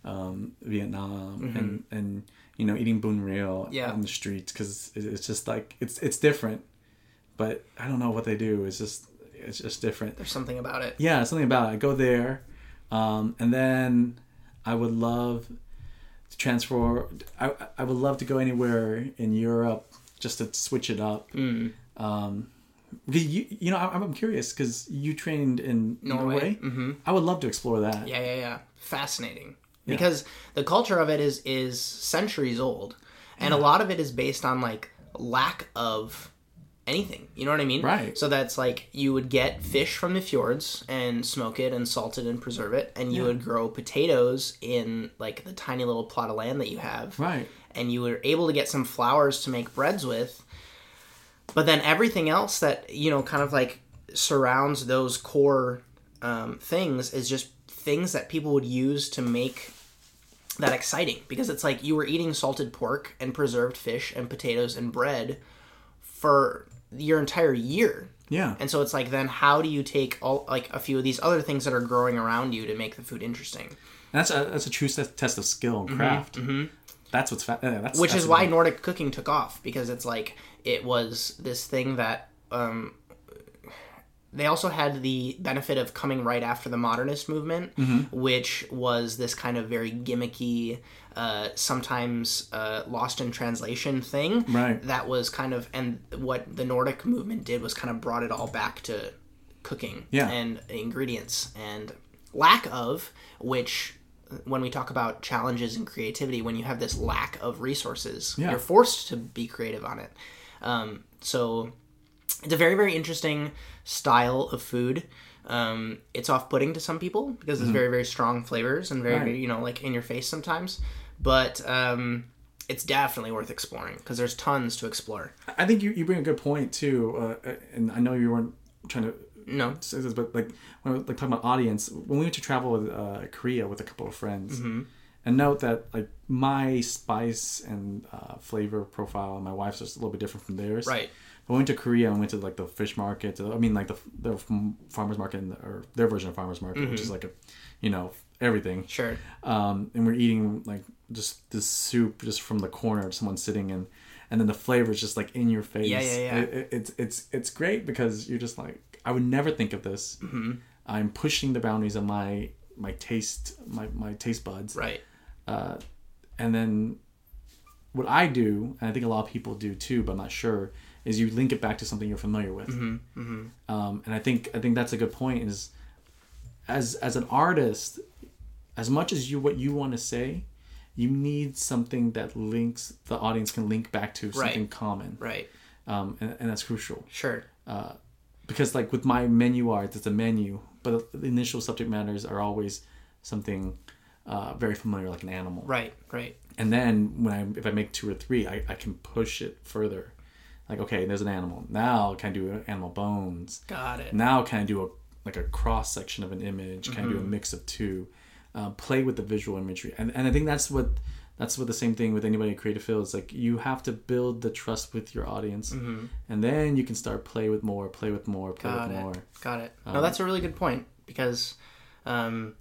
Um, Vietnam mm-hmm. and, and you know eating bun reel yeah. on the streets because it's just like it's it's different, but I don't know what they do. It's just it's just different. There's something about it. Yeah, something about it. I go there, um, and then I would love to transfer. I I would love to go anywhere in Europe just to switch it up. Mm. Um, you you know I, I'm curious because you trained in Norway. Norway. Mm-hmm. I would love to explore that. Yeah, yeah, yeah. Fascinating. Yeah. Because the culture of it is, is centuries old. And yeah. a lot of it is based on, like, lack of anything. You know what I mean? Right. So that's, like, you would get fish from the fjords and smoke it and salt it and preserve it. And you yeah. would grow potatoes in, like, the tiny little plot of land that you have. Right. And you were able to get some flours to make breads with. But then everything else that, you know, kind of, like, surrounds those core um, things is just things that people would use to make that exciting, because it's like you were eating salted pork and preserved fish and potatoes and bread for your entire year. Yeah. And so it's like, then how do you take all like a few of these other things that are growing around you to make the food interesting? And that's a that's a true test of skill and craft. Mm-hmm, mm-hmm. That's what's fa- yeah, that's, which that's is why Nordic cooking took off, because it's like it was this thing that. Um, They also had the benefit of coming right after the modernist movement, mm-hmm. which was this kind of very gimmicky, uh, sometimes uh, lost in translation thing. Right. That was kind of, and what the Nordic movement did was kind of brought it all back to cooking yeah. and ingredients and lack of, which when we talk about challenges and creativity, when you have this lack of resources, yeah. you're forced to be creative on it. Um, so... It's a very, very interesting style of food. Um, it's off-putting to some people because it's mm. very, very strong flavors and very, right. you know, like in your face sometimes. But um, it's definitely worth exploring because there's tons to explore. I think you, you bring a good point too, uh, and I know you weren't trying to no say this, but like when I was like talking about audience, when we went to travel with uh, Korea with a couple of friends, mm-hmm. and note that like my spice and uh, flavor profile and my wife's are just a little bit different from theirs. Right. But we went to Korea and went to like the fish market. I mean, like the their farmers market and the, or their version of farmers market, mm-hmm. which is like a, you know, everything. Sure. Um, and we're eating like just this soup just from the corner of someone sitting in, and then the flavor is just like in your face. Yeah, yeah, yeah. It, it, it's it's it's great because you're just like, I would never think of this. Mm-hmm. I'm pushing the boundaries of my my taste my my taste buds. Right. Uh, and then what I do, and I think a lot of people do too, but I'm not sure, is you link it back to something you're familiar with. Mm-hmm, mm-hmm. Um, and I think I think that's a good point, is as as an artist, as much as you what you want to say, you need something that links, the audience can link back to something right. common. Right. Um, and, and that's crucial. Sure. Uh, because like with my menu art, it's a menu, but the initial subject matters are always something uh, very familiar, like an animal. Right, right. And then when I, if I make two or three, I, I can push it further. Like, okay, there's an animal. Now can I do animal bones? Got it. Now can I do a like a cross section of an image? Can mm-hmm. I do a mix of two? Uh, play with the visual imagery, and and I think that's what that's what the same thing with anybody in creative field is. Like you have to build the trust with your audience, mm-hmm. and then you can start play with more, play with more, play Got with it. more. Got it. Um, no, that's a really good point because, um,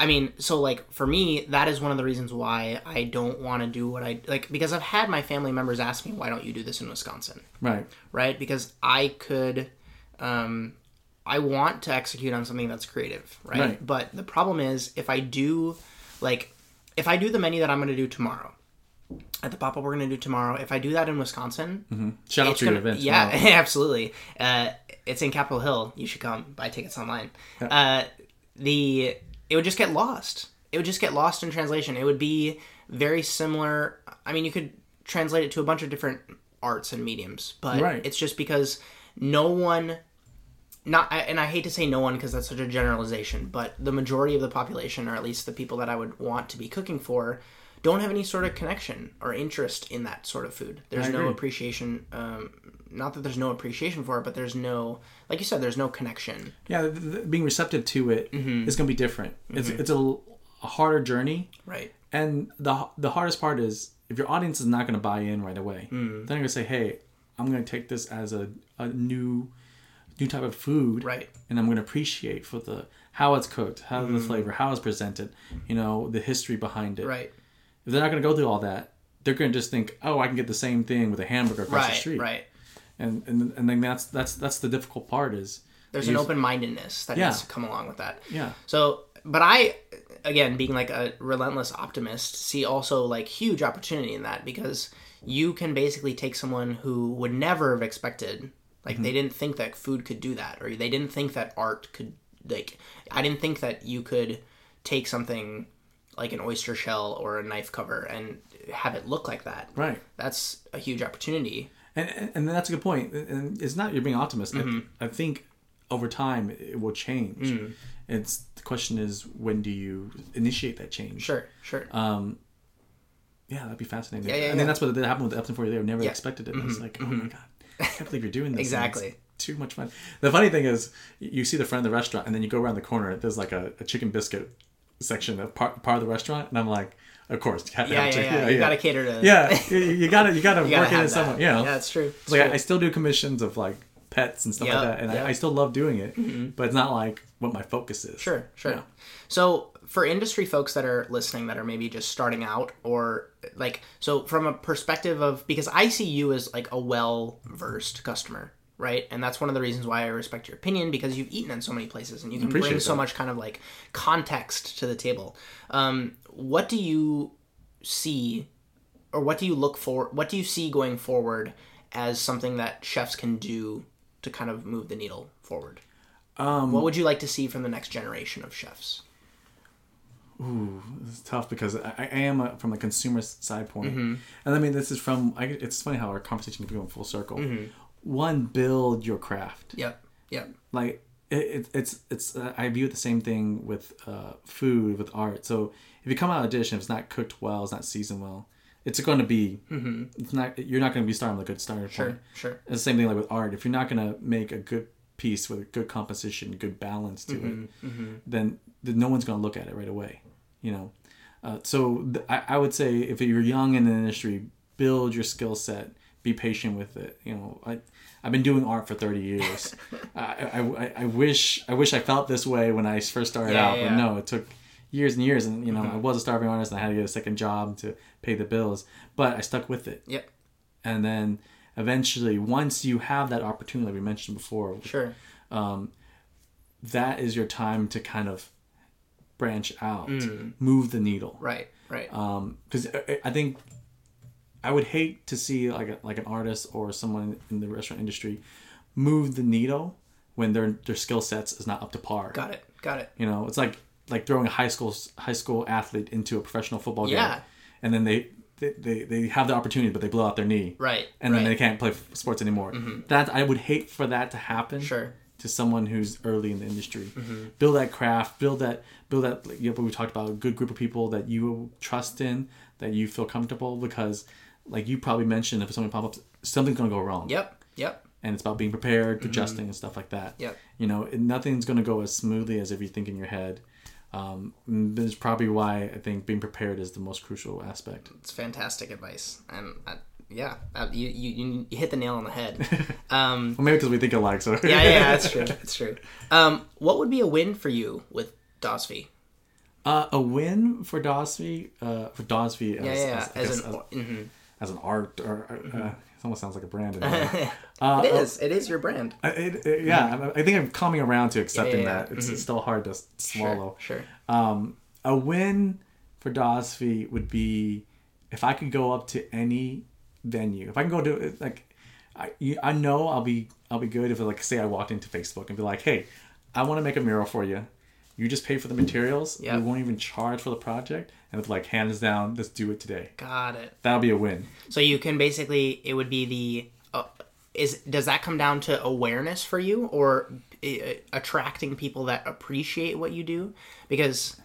I mean, so like for me, that is one of the reasons why I don't want to do what I like, because I've had my family members ask me, why don't you do this in Wisconsin? Right. Right. Because I could, um, I want to execute on something that's creative. Right? Right. But the problem is if I do like, if I do the menu that I'm going to do tomorrow at the pop-up we're going to do tomorrow, if I do that in Wisconsin, mm-hmm. shout out to gonna, your event. Yeah, absolutely. Uh, it's in Capitol Hill. You should come buy tickets online. Yeah. Uh, the, It would just get lost. It would just get lost in translation. It would be very similar. I mean, you could translate it to a bunch of different arts and mediums, but right. it's just because no one, not, and I hate to say no one because that's such a generalization, but the majority of the population, or at least the people that I would want to be cooking for, don't have any sort of connection or interest in that sort of food. There's no appreciation. Um, not that there's no appreciation for it, but there's no, like you said, there's no connection. Yeah, th- th- being receptive to it mm-hmm. is going to be different. Mm-hmm. It's it's a, l- a harder journey. Right. And the the hardest part is if your audience is not going to buy in right away, mm. then you're going to say, hey, I'm going to take this as a, a new new type of food. Right. And I'm going to appreciate for the how it's cooked, how mm. the flavor, how it's presented, you know, the history behind it. Right. If they're not going to go through all that, they're going to just think, oh, I can get the same thing with a hamburger across right, the street. Right, right. And, and and then that's that's that's the difficult part is... There's an open-mindedness that yeah. needs to come along with that. Yeah. So, but I, again, being like a relentless optimist, see also like huge opportunity in that because you can basically take someone who would never have expected, like mm-hmm. they didn't think that food could do that, or they didn't think that art could, like, I didn't think that you could take something like an oyster shell or a knife cover and have it look like that. Right. That's a huge opportunity. And and that's a good point. And it's not you're being optimistic. Mm-hmm. I think over time it will change. Mm. It's the question is when do you initiate that change? Sure, sure. Um, yeah, that'd be fascinating. Yeah, yeah, I yeah. mean that's what happened with the Upton forty-three. I never yeah. expected it. Mm-hmm. I was like, oh mm-hmm. my god, I can't believe you're doing this. Exactly. Too much fun. The funny thing is, you see the front of the restaurant, and then you go around the corner. There's like a, a chicken biscuit section of part part of the restaurant, and I'm like. Of course, yeah, yeah, yeah. yeah, you yeah. gotta cater to. Yeah, you, you gotta you gotta you work gotta it in someone. You know? Yeah, that's true. It's like true. I, I still do commissions of like pets and stuff yep, like that, and yep. I, I still love doing it, mm-hmm. but it's not like what my focus is. Sure, sure. You know? So for industry folks that are listening, that are maybe just starting out, or like, so from a perspective of, because I see you as like a well versed customer, right? And that's one of the reasons why I respect your opinion, because you've eaten in so many places and you can bring so that. much kind of like context to the table. Um, what do you see, or what do you look for? What do you see going forward as something that chefs can do to kind of move the needle forward? Um, what would you like to see from the next generation of chefs? Ooh, it's tough because I, I am a, from a consumer side point. Mm-hmm. And I mean, this is from, I, it's funny how our conversation can go in full circle. Mm-hmm. One, build your craft. Yep. Yep. Like, it, it, it's it's uh, I view it the same thing with uh, food, with art. So if you come out of a dish and if it's not cooked well, it's not seasoned well, it's going to be mm-hmm. it's not you're not going to be starting with a good starter sure, point. Sure, sure. It's the same thing like with art. If you're not going to make a good piece with good composition, good balance to mm-hmm, it, mm-hmm. then, then no one's going to look at it right away. You know, uh, so th- I, I would say if you're young in the industry, build your skill set. Be patient with it. You know, I, I've been doing art for thirty years. I, I, I wish I wish I felt this way when I first started yeah, out, yeah, but no, it took years and years. And, you know, mm-hmm. I was a starving artist and I had to get a second job to pay the bills, but I stuck with it. Yep. And then eventually, once you have that opportunity, like we mentioned before, sure, um, that is your time to kind of branch out, mm. move the needle. Right, right. Because um, I think... I would hate to see like a, like an artist or someone in the restaurant industry move the needle when their their skill sets is not up to par. Got it. Got it. You know, it's like like throwing a high school high school athlete into a professional football game. Yeah. And then they they, they, they have the opportunity, but they blow out their knee. Right. And then right. they can't play sports anymore. Mm-hmm. That I would hate for that to happen. Sure. To someone who's early in the industry, mm-hmm. build that craft, build that, build that. You know, what we talked about, a good group of people that you trust in, that you feel comfortable because. Like you probably mentioned, if something pops up, something's going to go wrong. Yep, yep. And it's about being prepared, adjusting, mm-hmm. and stuff like that. Yep. You know, nothing's going to go as smoothly as if you think in your head. Um, that's probably why I think being prepared is the most crucial aspect. It's fantastic advice. And I, yeah, I, you, you you hit the nail on the head. Um, well, maybe because we think alike. So. yeah, yeah, that's true. That's true. Um, what would be a win for you with Dozfy? Uh, a win for Dozfy? Uh, for Dozfy as, yeah, yeah, as, as, as an... As, mm-hmm. As an art, or uh, it almost sounds like a brand. Uh, it is. It is your brand. It, it, yeah, I think I'm coming around to accepting yeah, yeah, yeah. that. It's, mm-hmm. it's still hard to swallow. Sure. sure. Um, a win for Dozfy would be if I could go up to any venue. If I can go do it, like, I you, I know I'll be I'll be good if like say I walked into Facebook and be like, hey, I want to make a mural for you. You just pay for the materials. Yep. We won't even charge for the project. And it's like, hands down, let's do it today. Got it. That'll be a win. So you can basically, it would be the, uh, is does that come down to awareness for you or uh, attracting people that appreciate what you do? Because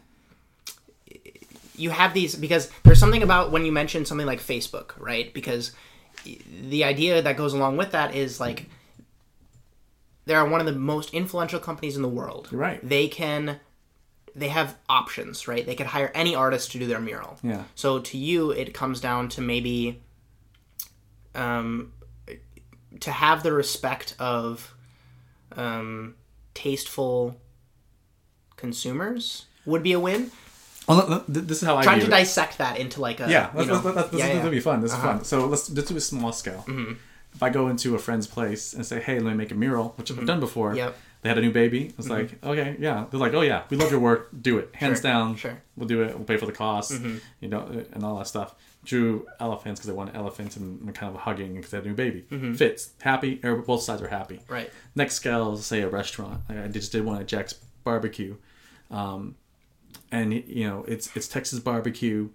you have these, because there's something about when you mention something like Facebook, right? Because the idea that goes along with that is like, they are one of the most influential companies in the world. You're right. They can... They have options, right? They could hire any artist to do their mural. Yeah. So to you, it comes down to maybe um, to have the respect of um, tasteful consumers would be a win. Well, this is how I trying to it. dissect that into like a yeah. Let's, you know, let's, let's, this yeah, is yeah. gonna be fun. This uh-huh. is fun. So let's let's do a small scale. Mm-hmm. If I go into a friend's place and say, "Hey, let me make a mural," which mm-hmm. I've done before. Yep. They had a new baby. I was mm-hmm. like, okay, yeah. They're like, oh yeah, we love your work. Do it. Hands sure, down. Sure. We'll do it. We'll pay for the cost, mm-hmm. you know, and all that stuff. Drew elephants because they wanted elephants and, and kind of hugging because they had a new baby. Mm-hmm. Fits. Happy. Both sides are happy. Right. Next scale, say a restaurant. I just did one at Jack's Barbecue. Um, and, you know, it's it's Texas barbecue.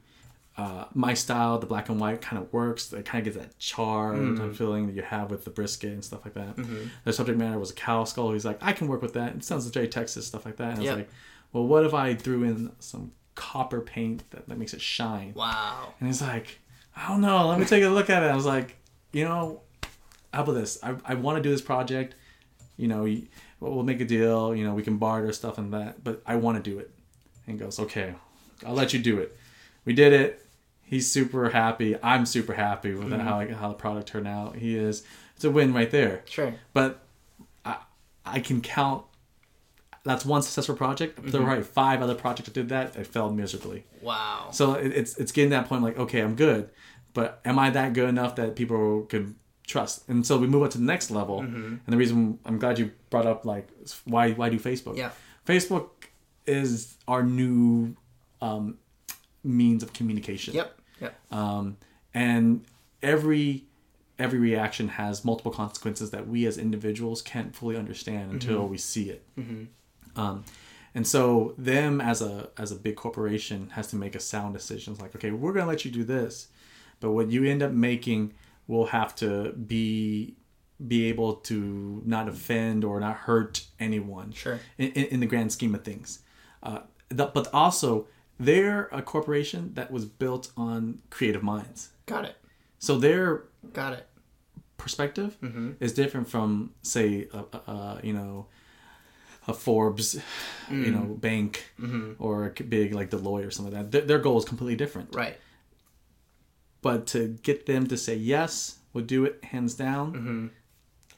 Uh, my style, the black and white kind of works. It kind of gets that char mm. type feeling that you have with the brisket and stuff like that. Mm-hmm. Their subject matter was a cow skull. He's like, I can work with that. It sounds like Jay Texas, stuff like that. And yep. I was like, well, what if I threw in some copper paint that, that makes it shine? Wow. And he's like, I don't know. Let me take a look at it. I was like, you know, how about this? I, I want to do this project. You know, we'll make a deal. You know, we can barter stuff and that. But I want to do it. And he goes, okay, I'll let you do it. We did it. He's super happy. I'm super happy with mm-hmm. how I, how the product turned out. He is. It's a win right there. Sure. But I I can count. That's one successful project. Mm-hmm. There were probably five other projects that did that. It failed miserably. Wow. So it, it's it's getting to that point like, okay, I'm good. But am I that good enough that people can trust? And so we move up to the next level. Mm-hmm. And the reason I'm glad you brought up like, why why do Facebook? Yeah. Facebook is our new um, means of communication. Yep. Yep. Um, and every every reaction has multiple consequences that we as individuals can't fully understand until mm-hmm. we see it. Mm-hmm. Um, and so them as a as a big corporation has to make a sound decision. It's like, okay, we're going to let you do this, but what you end up making will have to be be able to not offend or not hurt anyone. Sure. In, in the grand scheme of things. Uh, the, but also, they're a corporation that was built on creative minds. Got it. So their Got it. perspective mm-hmm. is different from, say, uh, uh, you know, a Forbes, mm. you know, bank mm-hmm. or a big like Deloitte or something like that. Their, their goal is completely different. Right. But to get them to say, yes, we'll do it hands down. Mm-hmm.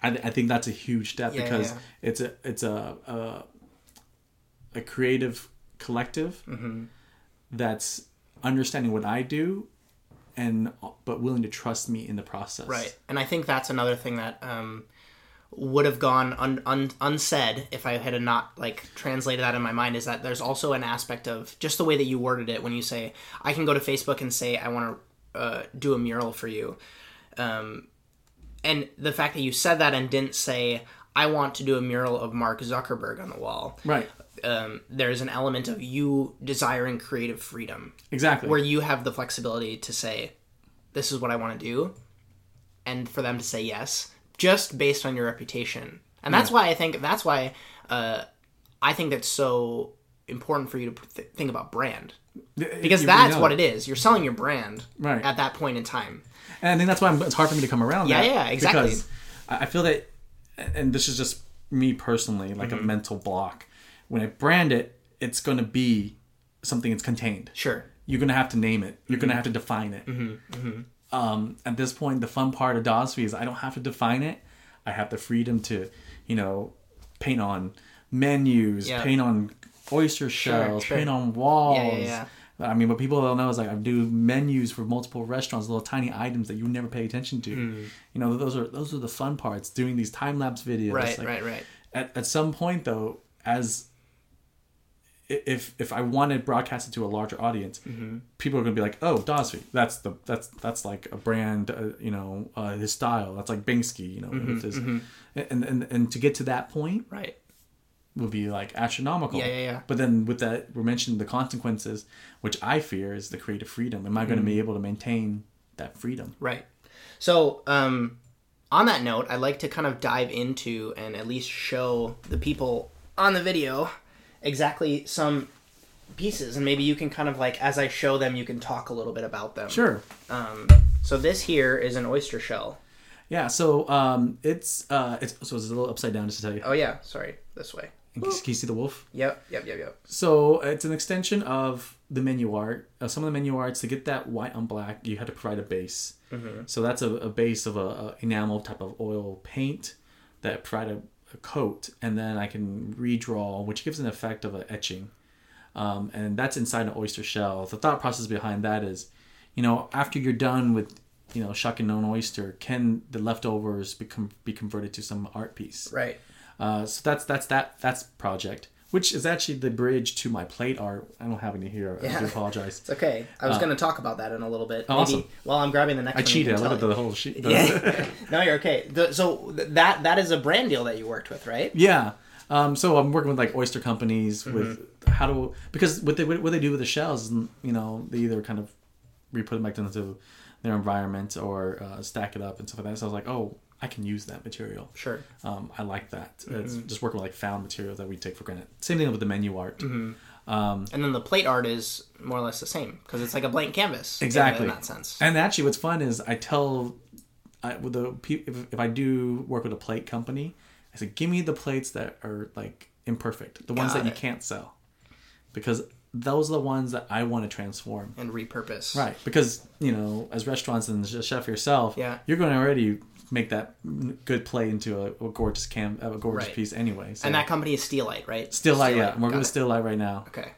I, th- I think that's a huge step yeah, because yeah. it's a, it's a, a, a creative collective mm-hmm. that's understanding what I do and, but willing to trust me in the process. Right. And I think that's another thing that, um, would have gone un, un, unsaid if I had not like translated that in my mind, is that there's also an aspect of just the way that you worded it when you say, I can go to Facebook and say, I want to uh, do a mural for you. Um, and the fact that you said that and didn't say, I want to do a mural of Mark Zuckerberg on the wall. Right. Um, there's an element of you desiring creative freedom. Exactly. Where you have the flexibility to say, this is what I want to do. And for them to say yes. Just based on your reputation. And that's yeah. why I think, that's why uh, I think that's so important for you to th- think about brand. Because you, that's you know. what it is. You're selling your brand right. at that point in time. And I think that's why I'm, it's hard for me to come around yeah, that. Yeah, yeah, exactly. Because I feel that, and this is just me personally, like mm-hmm. a mental block. When I brand it, it's going to be something that's contained. Sure. You're going to have to name it. You're mm-hmm. going to have to define it. Mm-hmm, mm-hmm. Um, at this point, the fun part of Dozfy is I don't have to define it. I have the freedom to, you know, paint on menus, yeah. paint on oyster shells, sure, sure. paint on walls. Yeah, yeah, yeah. I mean, what people don't know is like I do menus for multiple restaurants, little tiny items that you never pay attention to. Mm. You know, those are those are the fun parts. Doing these time lapse videos. Right, like, right, right. At at some point though, as If if I wanted broadcasted to a larger audience, mm-hmm. people are gonna be like, "Oh, Dozfy, that's the that's that's like a brand, uh, you know, uh, his style. That's like Bingsky, you know." Mm-hmm, his, mm-hmm. and, and and to get to that point, right, would be like astronomical. Yeah, yeah, yeah. But then with that, we're mentioning the consequences, which I fear is the creative freedom. Am I going to mm-hmm. be able to maintain that freedom? Right. So um, on that note, I'd like to kind of dive into and at least show the people on the video exactly some pieces, and maybe you can kind of like, as I show them, you can talk a little bit about them. Sure. Um, so this here is an oyster shell. Yeah. So um, it's uh, it's so it's a little upside down just to tell you. Oh yeah. Sorry. This way. Can, can you see the wolf? Yep. Yep. Yep. Yep. So it's an extension of the menu art. Uh, some of the menu arts, to get that white on black, you had to provide a base. Mm-hmm. So that's a, a base of a, a enamel type of oil paint that provided a coat, and then I can redraw, which gives an effect of an etching, um, and that's inside an oyster shell. The thought process behind that is, you know, after you're done with, you know, shucking an oyster, can the leftovers become be converted to some art piece? Right. Uh, so that's that's that that's project, which is actually the bridge to my plate art. I don't have any here. Yeah. I do apologize. It's okay. I was uh, going to talk about that in a little bit. Oh, maybe awesome. While I'm grabbing the next I one. I cheated. I looked at the whole sheet. Yeah. No, you're okay. The, so that that is a brand deal that you worked with, right? Yeah. Um, so I'm working with like oyster companies mm-hmm. with how to, because what they, what they do with the shells, you know, they either kind of re-put them back into their environment or uh, stack it up and stuff like that. So I was like, oh, I can use that material. Sure. Um, I like that. Mm-hmm. It's just working with like found material that we take for granted. Same thing with the menu art. Mm-hmm. Um, and then the plate art is more or less the same because it's like a blank canvas. Exactly. In that sense. And actually what's fun is I tell, I, with the if, if I do work with a plate company, I say, give me the plates that are like imperfect. The Got ones that it. you can't sell. Because those are the ones that I want to transform. And repurpose. Right. Because, you know, as restaurants and as a chef yourself, yeah. you're going to already make that good play into a, a gorgeous cam, a gorgeous right. piece anyway. So. And that company is Steelite, right? Steelite, Steelite. yeah. I'm working with Steelite right now. Okay.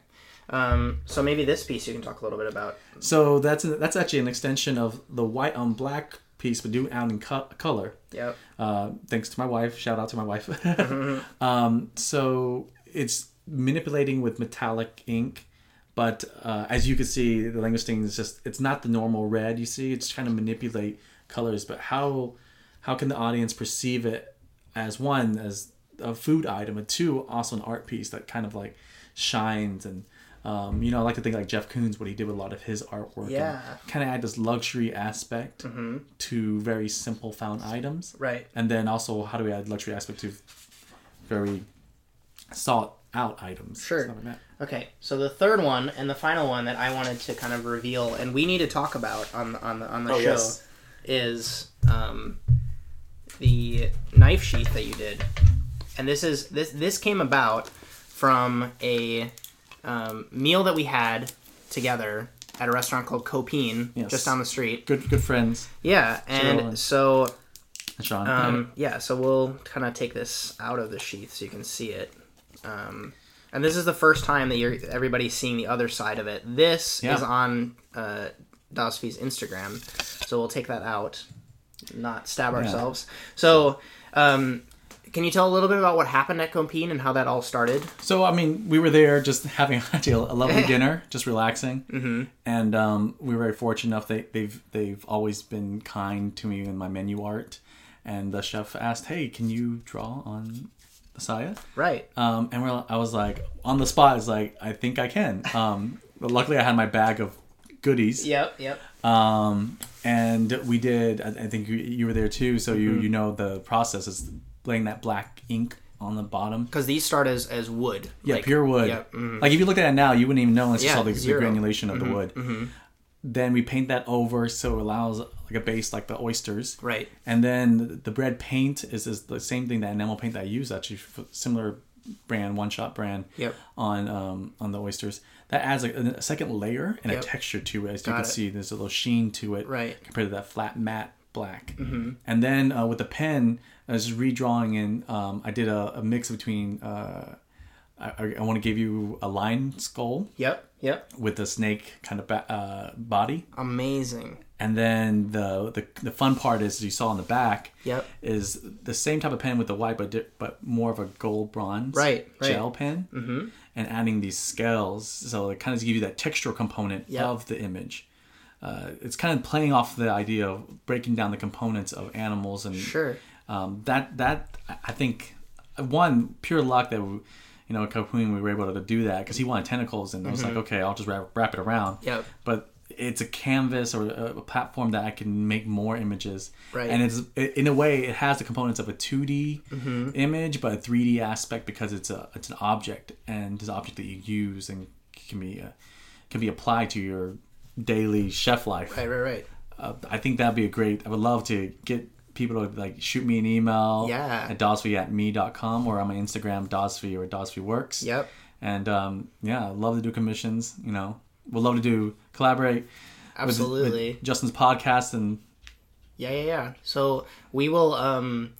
Um, so maybe this piece you can talk a little bit about. So that's a, that's actually an extension of the white on black piece, but do out in co- color. Yep. Uh, thanks to my wife. Shout out to my wife. mm-hmm. um, so it's manipulating with metallic ink. But uh, as you can see, the langoustine is just, it's not the normal red you see. It's trying to manipulate colors, but how... How can the audience perceive it as one, as a food item, and two, also an art piece that kind of like shines and Um, you know, I like to think like Jeff Koons, what he did with a lot of his artwork. Yeah. Kind of add this luxury aspect mm-hmm. to very simple found items. Right. And then also, how do we add luxury aspect to very sought out items? Sure. Stuff like that. Okay. So the third one and the final one that I wanted to kind of reveal, and we need to talk about on the, on the, on the oh, show yes. is um, the knife sheath that you did. And this is, this, this came about from a, Um, meal that we had together at a restaurant called Copine, yes. just down the street. Good, good friends. Yeah, and Cheryl so, and Sean. Um, yeah. yeah, so we'll kind of take this out of the sheath so you can see it. Um, and this is the first time that you're everybody's seeing the other side of it. This yeah. is on uh, Dozfy's Instagram, so we'll take that out, not stab yeah. ourselves. So. Um, Can you tell a little bit about what happened at Compine and how that all started? So, I mean, we were there just having a lovely dinner, just relaxing. Mm-hmm. And um, we were very fortunate enough. They, they've they've always been kind to me in my menu art. And the chef asked, hey, can you draw on the saya? Right. Um, and we're, I was like, on the spot, I was like, I think I can. Um, but luckily, I had my bag of goodies. Yep, yep. Um, and we did, I, I think you, you were there too, so mm-hmm. you, you know the process is... laying that black ink on the bottom. Because these start as, as wood. Yeah, like, pure wood. Yeah, mm. Like if you looked at it now, you wouldn't even know unless yeah, you saw the, the granulation of mm-hmm, the wood. Mm-hmm. Then we paint that over so it allows like a base like the oysters. Right. And then the bread paint is, is the same thing, that enamel paint that I use actually, for similar brand, one-shot brand yep. on um, on the oysters. That adds a, a second layer and yep. a texture to it. As Got you can it. see, there's a little sheen to it right. compared to that flat matte black. Mm-hmm. And then uh, with the pen... I was just redrawing in. Um, I did a, a mix between. Uh, I, I want to give you a lion skull. Yep. Yep. With a snake kind of ba- uh, body. Amazing. And then the, the the fun part is, as you saw in the back. Yep. Is the same type of pen with the white, but di- but more of a gold bronze. Right. Right. Gel pen. Mm-hmm. And adding these scales, so it kind of gives you that textural component yep. of the image. Uh, it's kind of playing off the idea of breaking down the components of animals and. Sure. Um, that that I think one pure luck that we, you know Kapun we were able to do that because he wanted tentacles and mm-hmm. I was like, okay, I'll just wrap, wrap it around. Yep. But it's a canvas or a, a platform that I can make more images. Right. And it's it, in a way it has the components of a two D mm-hmm. image, but a three D aspect because it's a it's an object and it's an object that you use and can be uh, can be applied to your daily chef life. Right. Right. Right. Uh, I think that'd be a great. I would love to get. People to like shoot me an email yeah. at dozfy at me dot com or on my Instagram dozfy or dozfyworks. Yep. And um, yeah, love to do commissions. You know, we'll love to do collaborate. Absolutely. With, with Justin's podcast and yeah, yeah, yeah. So we will um,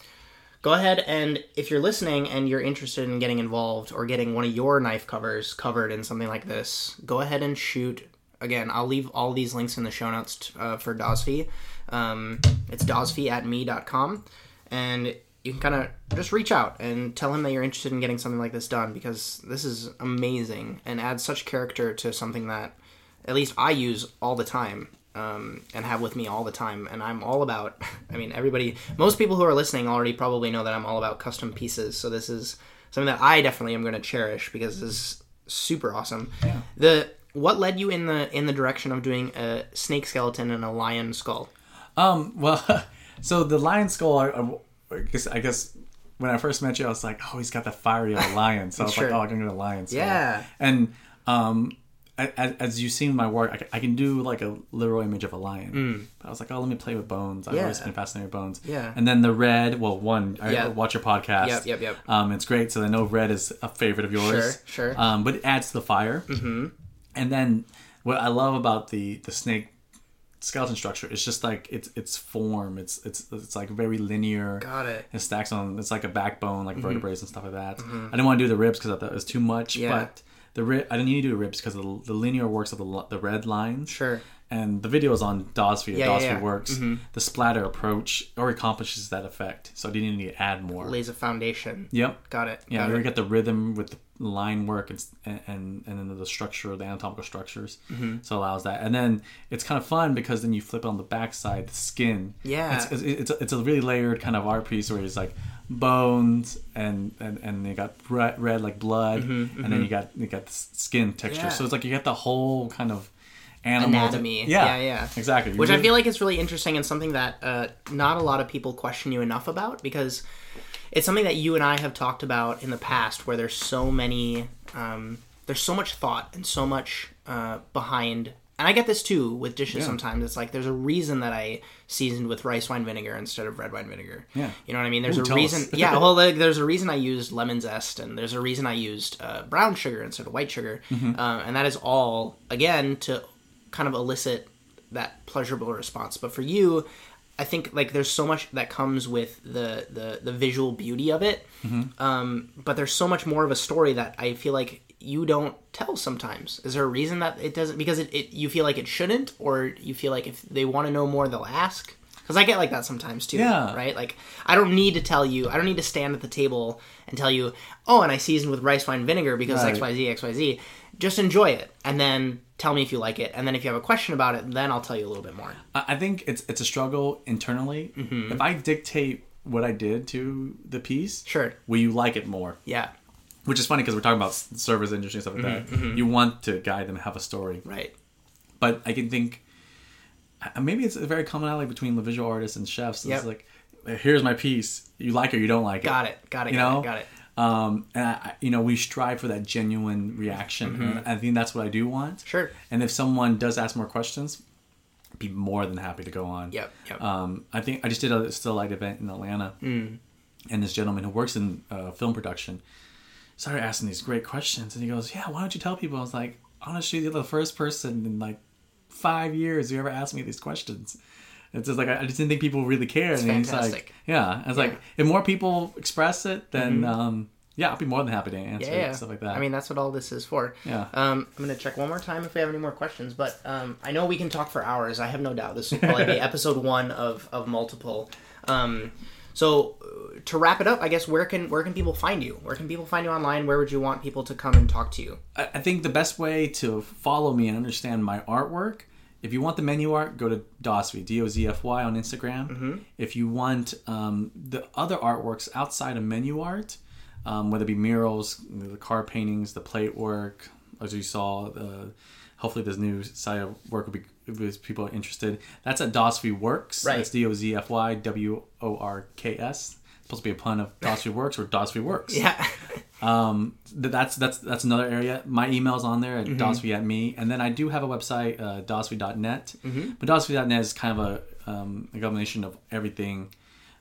go ahead and if you're listening and you're interested in getting involved or getting one of your knife covers covered in something like this, go ahead and shoot. Again, I'll leave all these links in the show notes t- uh, for Dozfy. Um, it's dozfy at me dot com, and you can kind of just reach out and tell him that you're interested in getting something like this done because this is amazing and adds such character to something that at least I use all the time um, and have with me all the time. And I'm all about, I mean, everybody, most people who are listening already probably know that I'm all about custom pieces. So this is something that I definitely am going to cherish because this is super awesome. Yeah. The... What led you in the in the direction of doing a snake skeleton and a lion skull? Um, well, so the lion skull, I, I, guess, I guess when I first met you, I was like, oh, he's got the fiery lion. So I was true. like, oh, I'm going to do a lion skull. Yeah. And um, I, I, as you've seen my work, I, I can do like a literal image of a lion. Mm. But I was like, oh, let me play with bones. I've yeah. always been fascinated with bones. Yeah. And then the red, well, one, I yep. watch your podcast. Yep, yep, yep. Um, it's great. So I know red is a favorite of yours. Sure, sure. Um, but it adds to the fire. Mm-hmm. And then what I love about the, the snake skeleton structure is just like it's it's form. It's it's it's like very linear. Got it. It stacks on. It's like a backbone, like mm-hmm. vertebrae and stuff like that. Mm-hmm. I didn't want to do the ribs because I thought it was too much. Yeah. But the rib, I didn't need to do the ribs because the, the linear works of the the red lines. Sure. And the video is on Dozfy. Yeah, Dozfy yeah, yeah. works. Mm-hmm. The splatter approach or accomplishes that effect. So I didn't need to add more. Lays a foundation. Yep. Got it. Yeah, we got the rhythm with the line work and and and then the structure, the anatomical structures. Mm-hmm. So it allows that. And then it's kind of fun because then you flip on the backside, the skin. Yeah. It's, it's, it's, a, it's a really layered kind of art piece where it's like, bones, and and and they got red, red like blood, mm-hmm, and mm-hmm. then you got you got the skin texture. Yeah. So it's like you get the whole kind of animal anatomy. That, yeah, yeah, yeah, exactly. Which I feel like is really interesting and something that uh, not a lot of people question you enough about, because it's something that you and I have talked about in the past, where there's so many, um, there's so much thought and so much uh, behind. And I get this too with dishes yeah. sometimes. It's like, there's a reason that I seasoned with rice wine vinegar instead of red wine vinegar. Yeah. You know what I mean? There's Ooh, a reason. yeah. Well, like, there's a reason I used lemon zest, and there's a reason I used uh, brown sugar instead of white sugar. Mm-hmm. Uh, and that is all, again, to kind of elicit that pleasurable response. But for you, I think like there's so much that comes with the, the, the visual beauty of it. Mm-hmm. Um, but there's so much more of a story that I feel like you don't tell sometimes. Is there a reason that it doesn't? Because it, it you feel like it shouldn't, or you feel like if they want to know more, they'll ask? Because I get like that sometimes too, yeah. right? Like, I don't need to tell you, I don't need to stand at the table and tell you, oh, and I seasoned with rice wine vinegar because right. X Y Z, X Y Z. Just enjoy it, and then tell me if you like it. And then if you have a question about it, then I'll tell you a little bit more. I think it's it's a struggle internally. Mm-hmm. If I dictate what I did to the piece, sure, will you like it more? Yeah. Which is funny because we're talking about service industry and stuff like mm-hmm, that. Mm-hmm. You want to guide them, have a story. Right. But I can think, maybe it's a very commonality between the visual artists and chefs. Yep. It's like, here's my piece. You like it or you don't like it. Got it. Got it. You got know? it. Got it. Um, and, I, you know, we strive for that genuine reaction. Mm-hmm. And I think that's what I do want. Sure. And if someone does ask more questions, I'd be more than happy to go on. Yep. Yep. Um, I think I just did a Steelite event in Atlanta. Mm. And this gentleman who works in uh, film production started asking these great questions, and he goes, yeah, why don't you tell people? I was like, honestly, you're the first person in like five years who ever asked me these questions. It's just like, I just didn't think people really cared. And he's like, yeah. I was yeah. like, if more people express it, then, mm-hmm. um, yeah, I'll be more than happy to answer yeah, yeah. it, stuff like that. I mean, that's what all this is for. Yeah. Um, I'm going to check one more time if we have any more questions, but, um, I know we can talk for hours. I have no doubt this will probably be episode one of, of multiple, um, So uh, to wrap it up, I guess, where can where can people find you? Where can people find you online? Where would you want people to come and talk to you? I, I think the best way to follow me and understand my artwork, if you want the menu art, go to Dozfy, D O Z F Y on Instagram. Mm-hmm. If you want um, the other artworks outside of menu art, um, whether it be murals, the car paintings, the plate work, as you saw, uh, hopefully this new side of work will be if people are interested. That's at Dozfy Works. Right. That's D O Z F Y W O R K S. It's supposed to be a pun of Dozfy Works or Dozfy Works. Yeah. um, that's that's that's another area. My email's on there at mm-hmm. Dozfy at me. And then I do have a website, uh, Dozfy dot net. Mm-hmm. But Dozfy dot net is kind of a, um, a combination of everything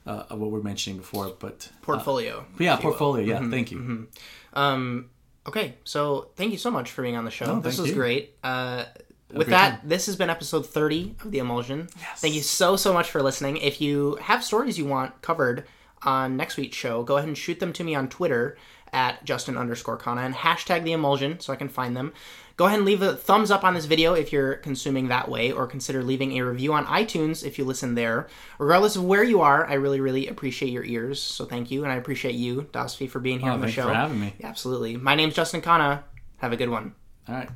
uh, of what we were mentioning before. But Portfolio. Uh, yeah, portfolio. Yeah, mm-hmm. Thank you. Mm-hmm. Um, okay, so thank you so much for being on the show. Oh, this was you. great. Uh With that, time. This has been episode thirty of The Emulsion. Yes. Thank you so, so much for listening. If you have stories you want covered on next week's show, go ahead and shoot them to me on Twitter at Justin underscore Khanna and hashtag The Emulsion so I can find them. Go ahead and leave a thumbs up on this video if you're consuming that way, or consider leaving a review on iTunes if you listen there. Regardless of where you are, I really, really appreciate your ears, so thank you, and I appreciate you, Dozfy, for being here oh, on the show. Thanks for having me. Yeah, absolutely. My name's Justin Khanna. Have a good one. All right.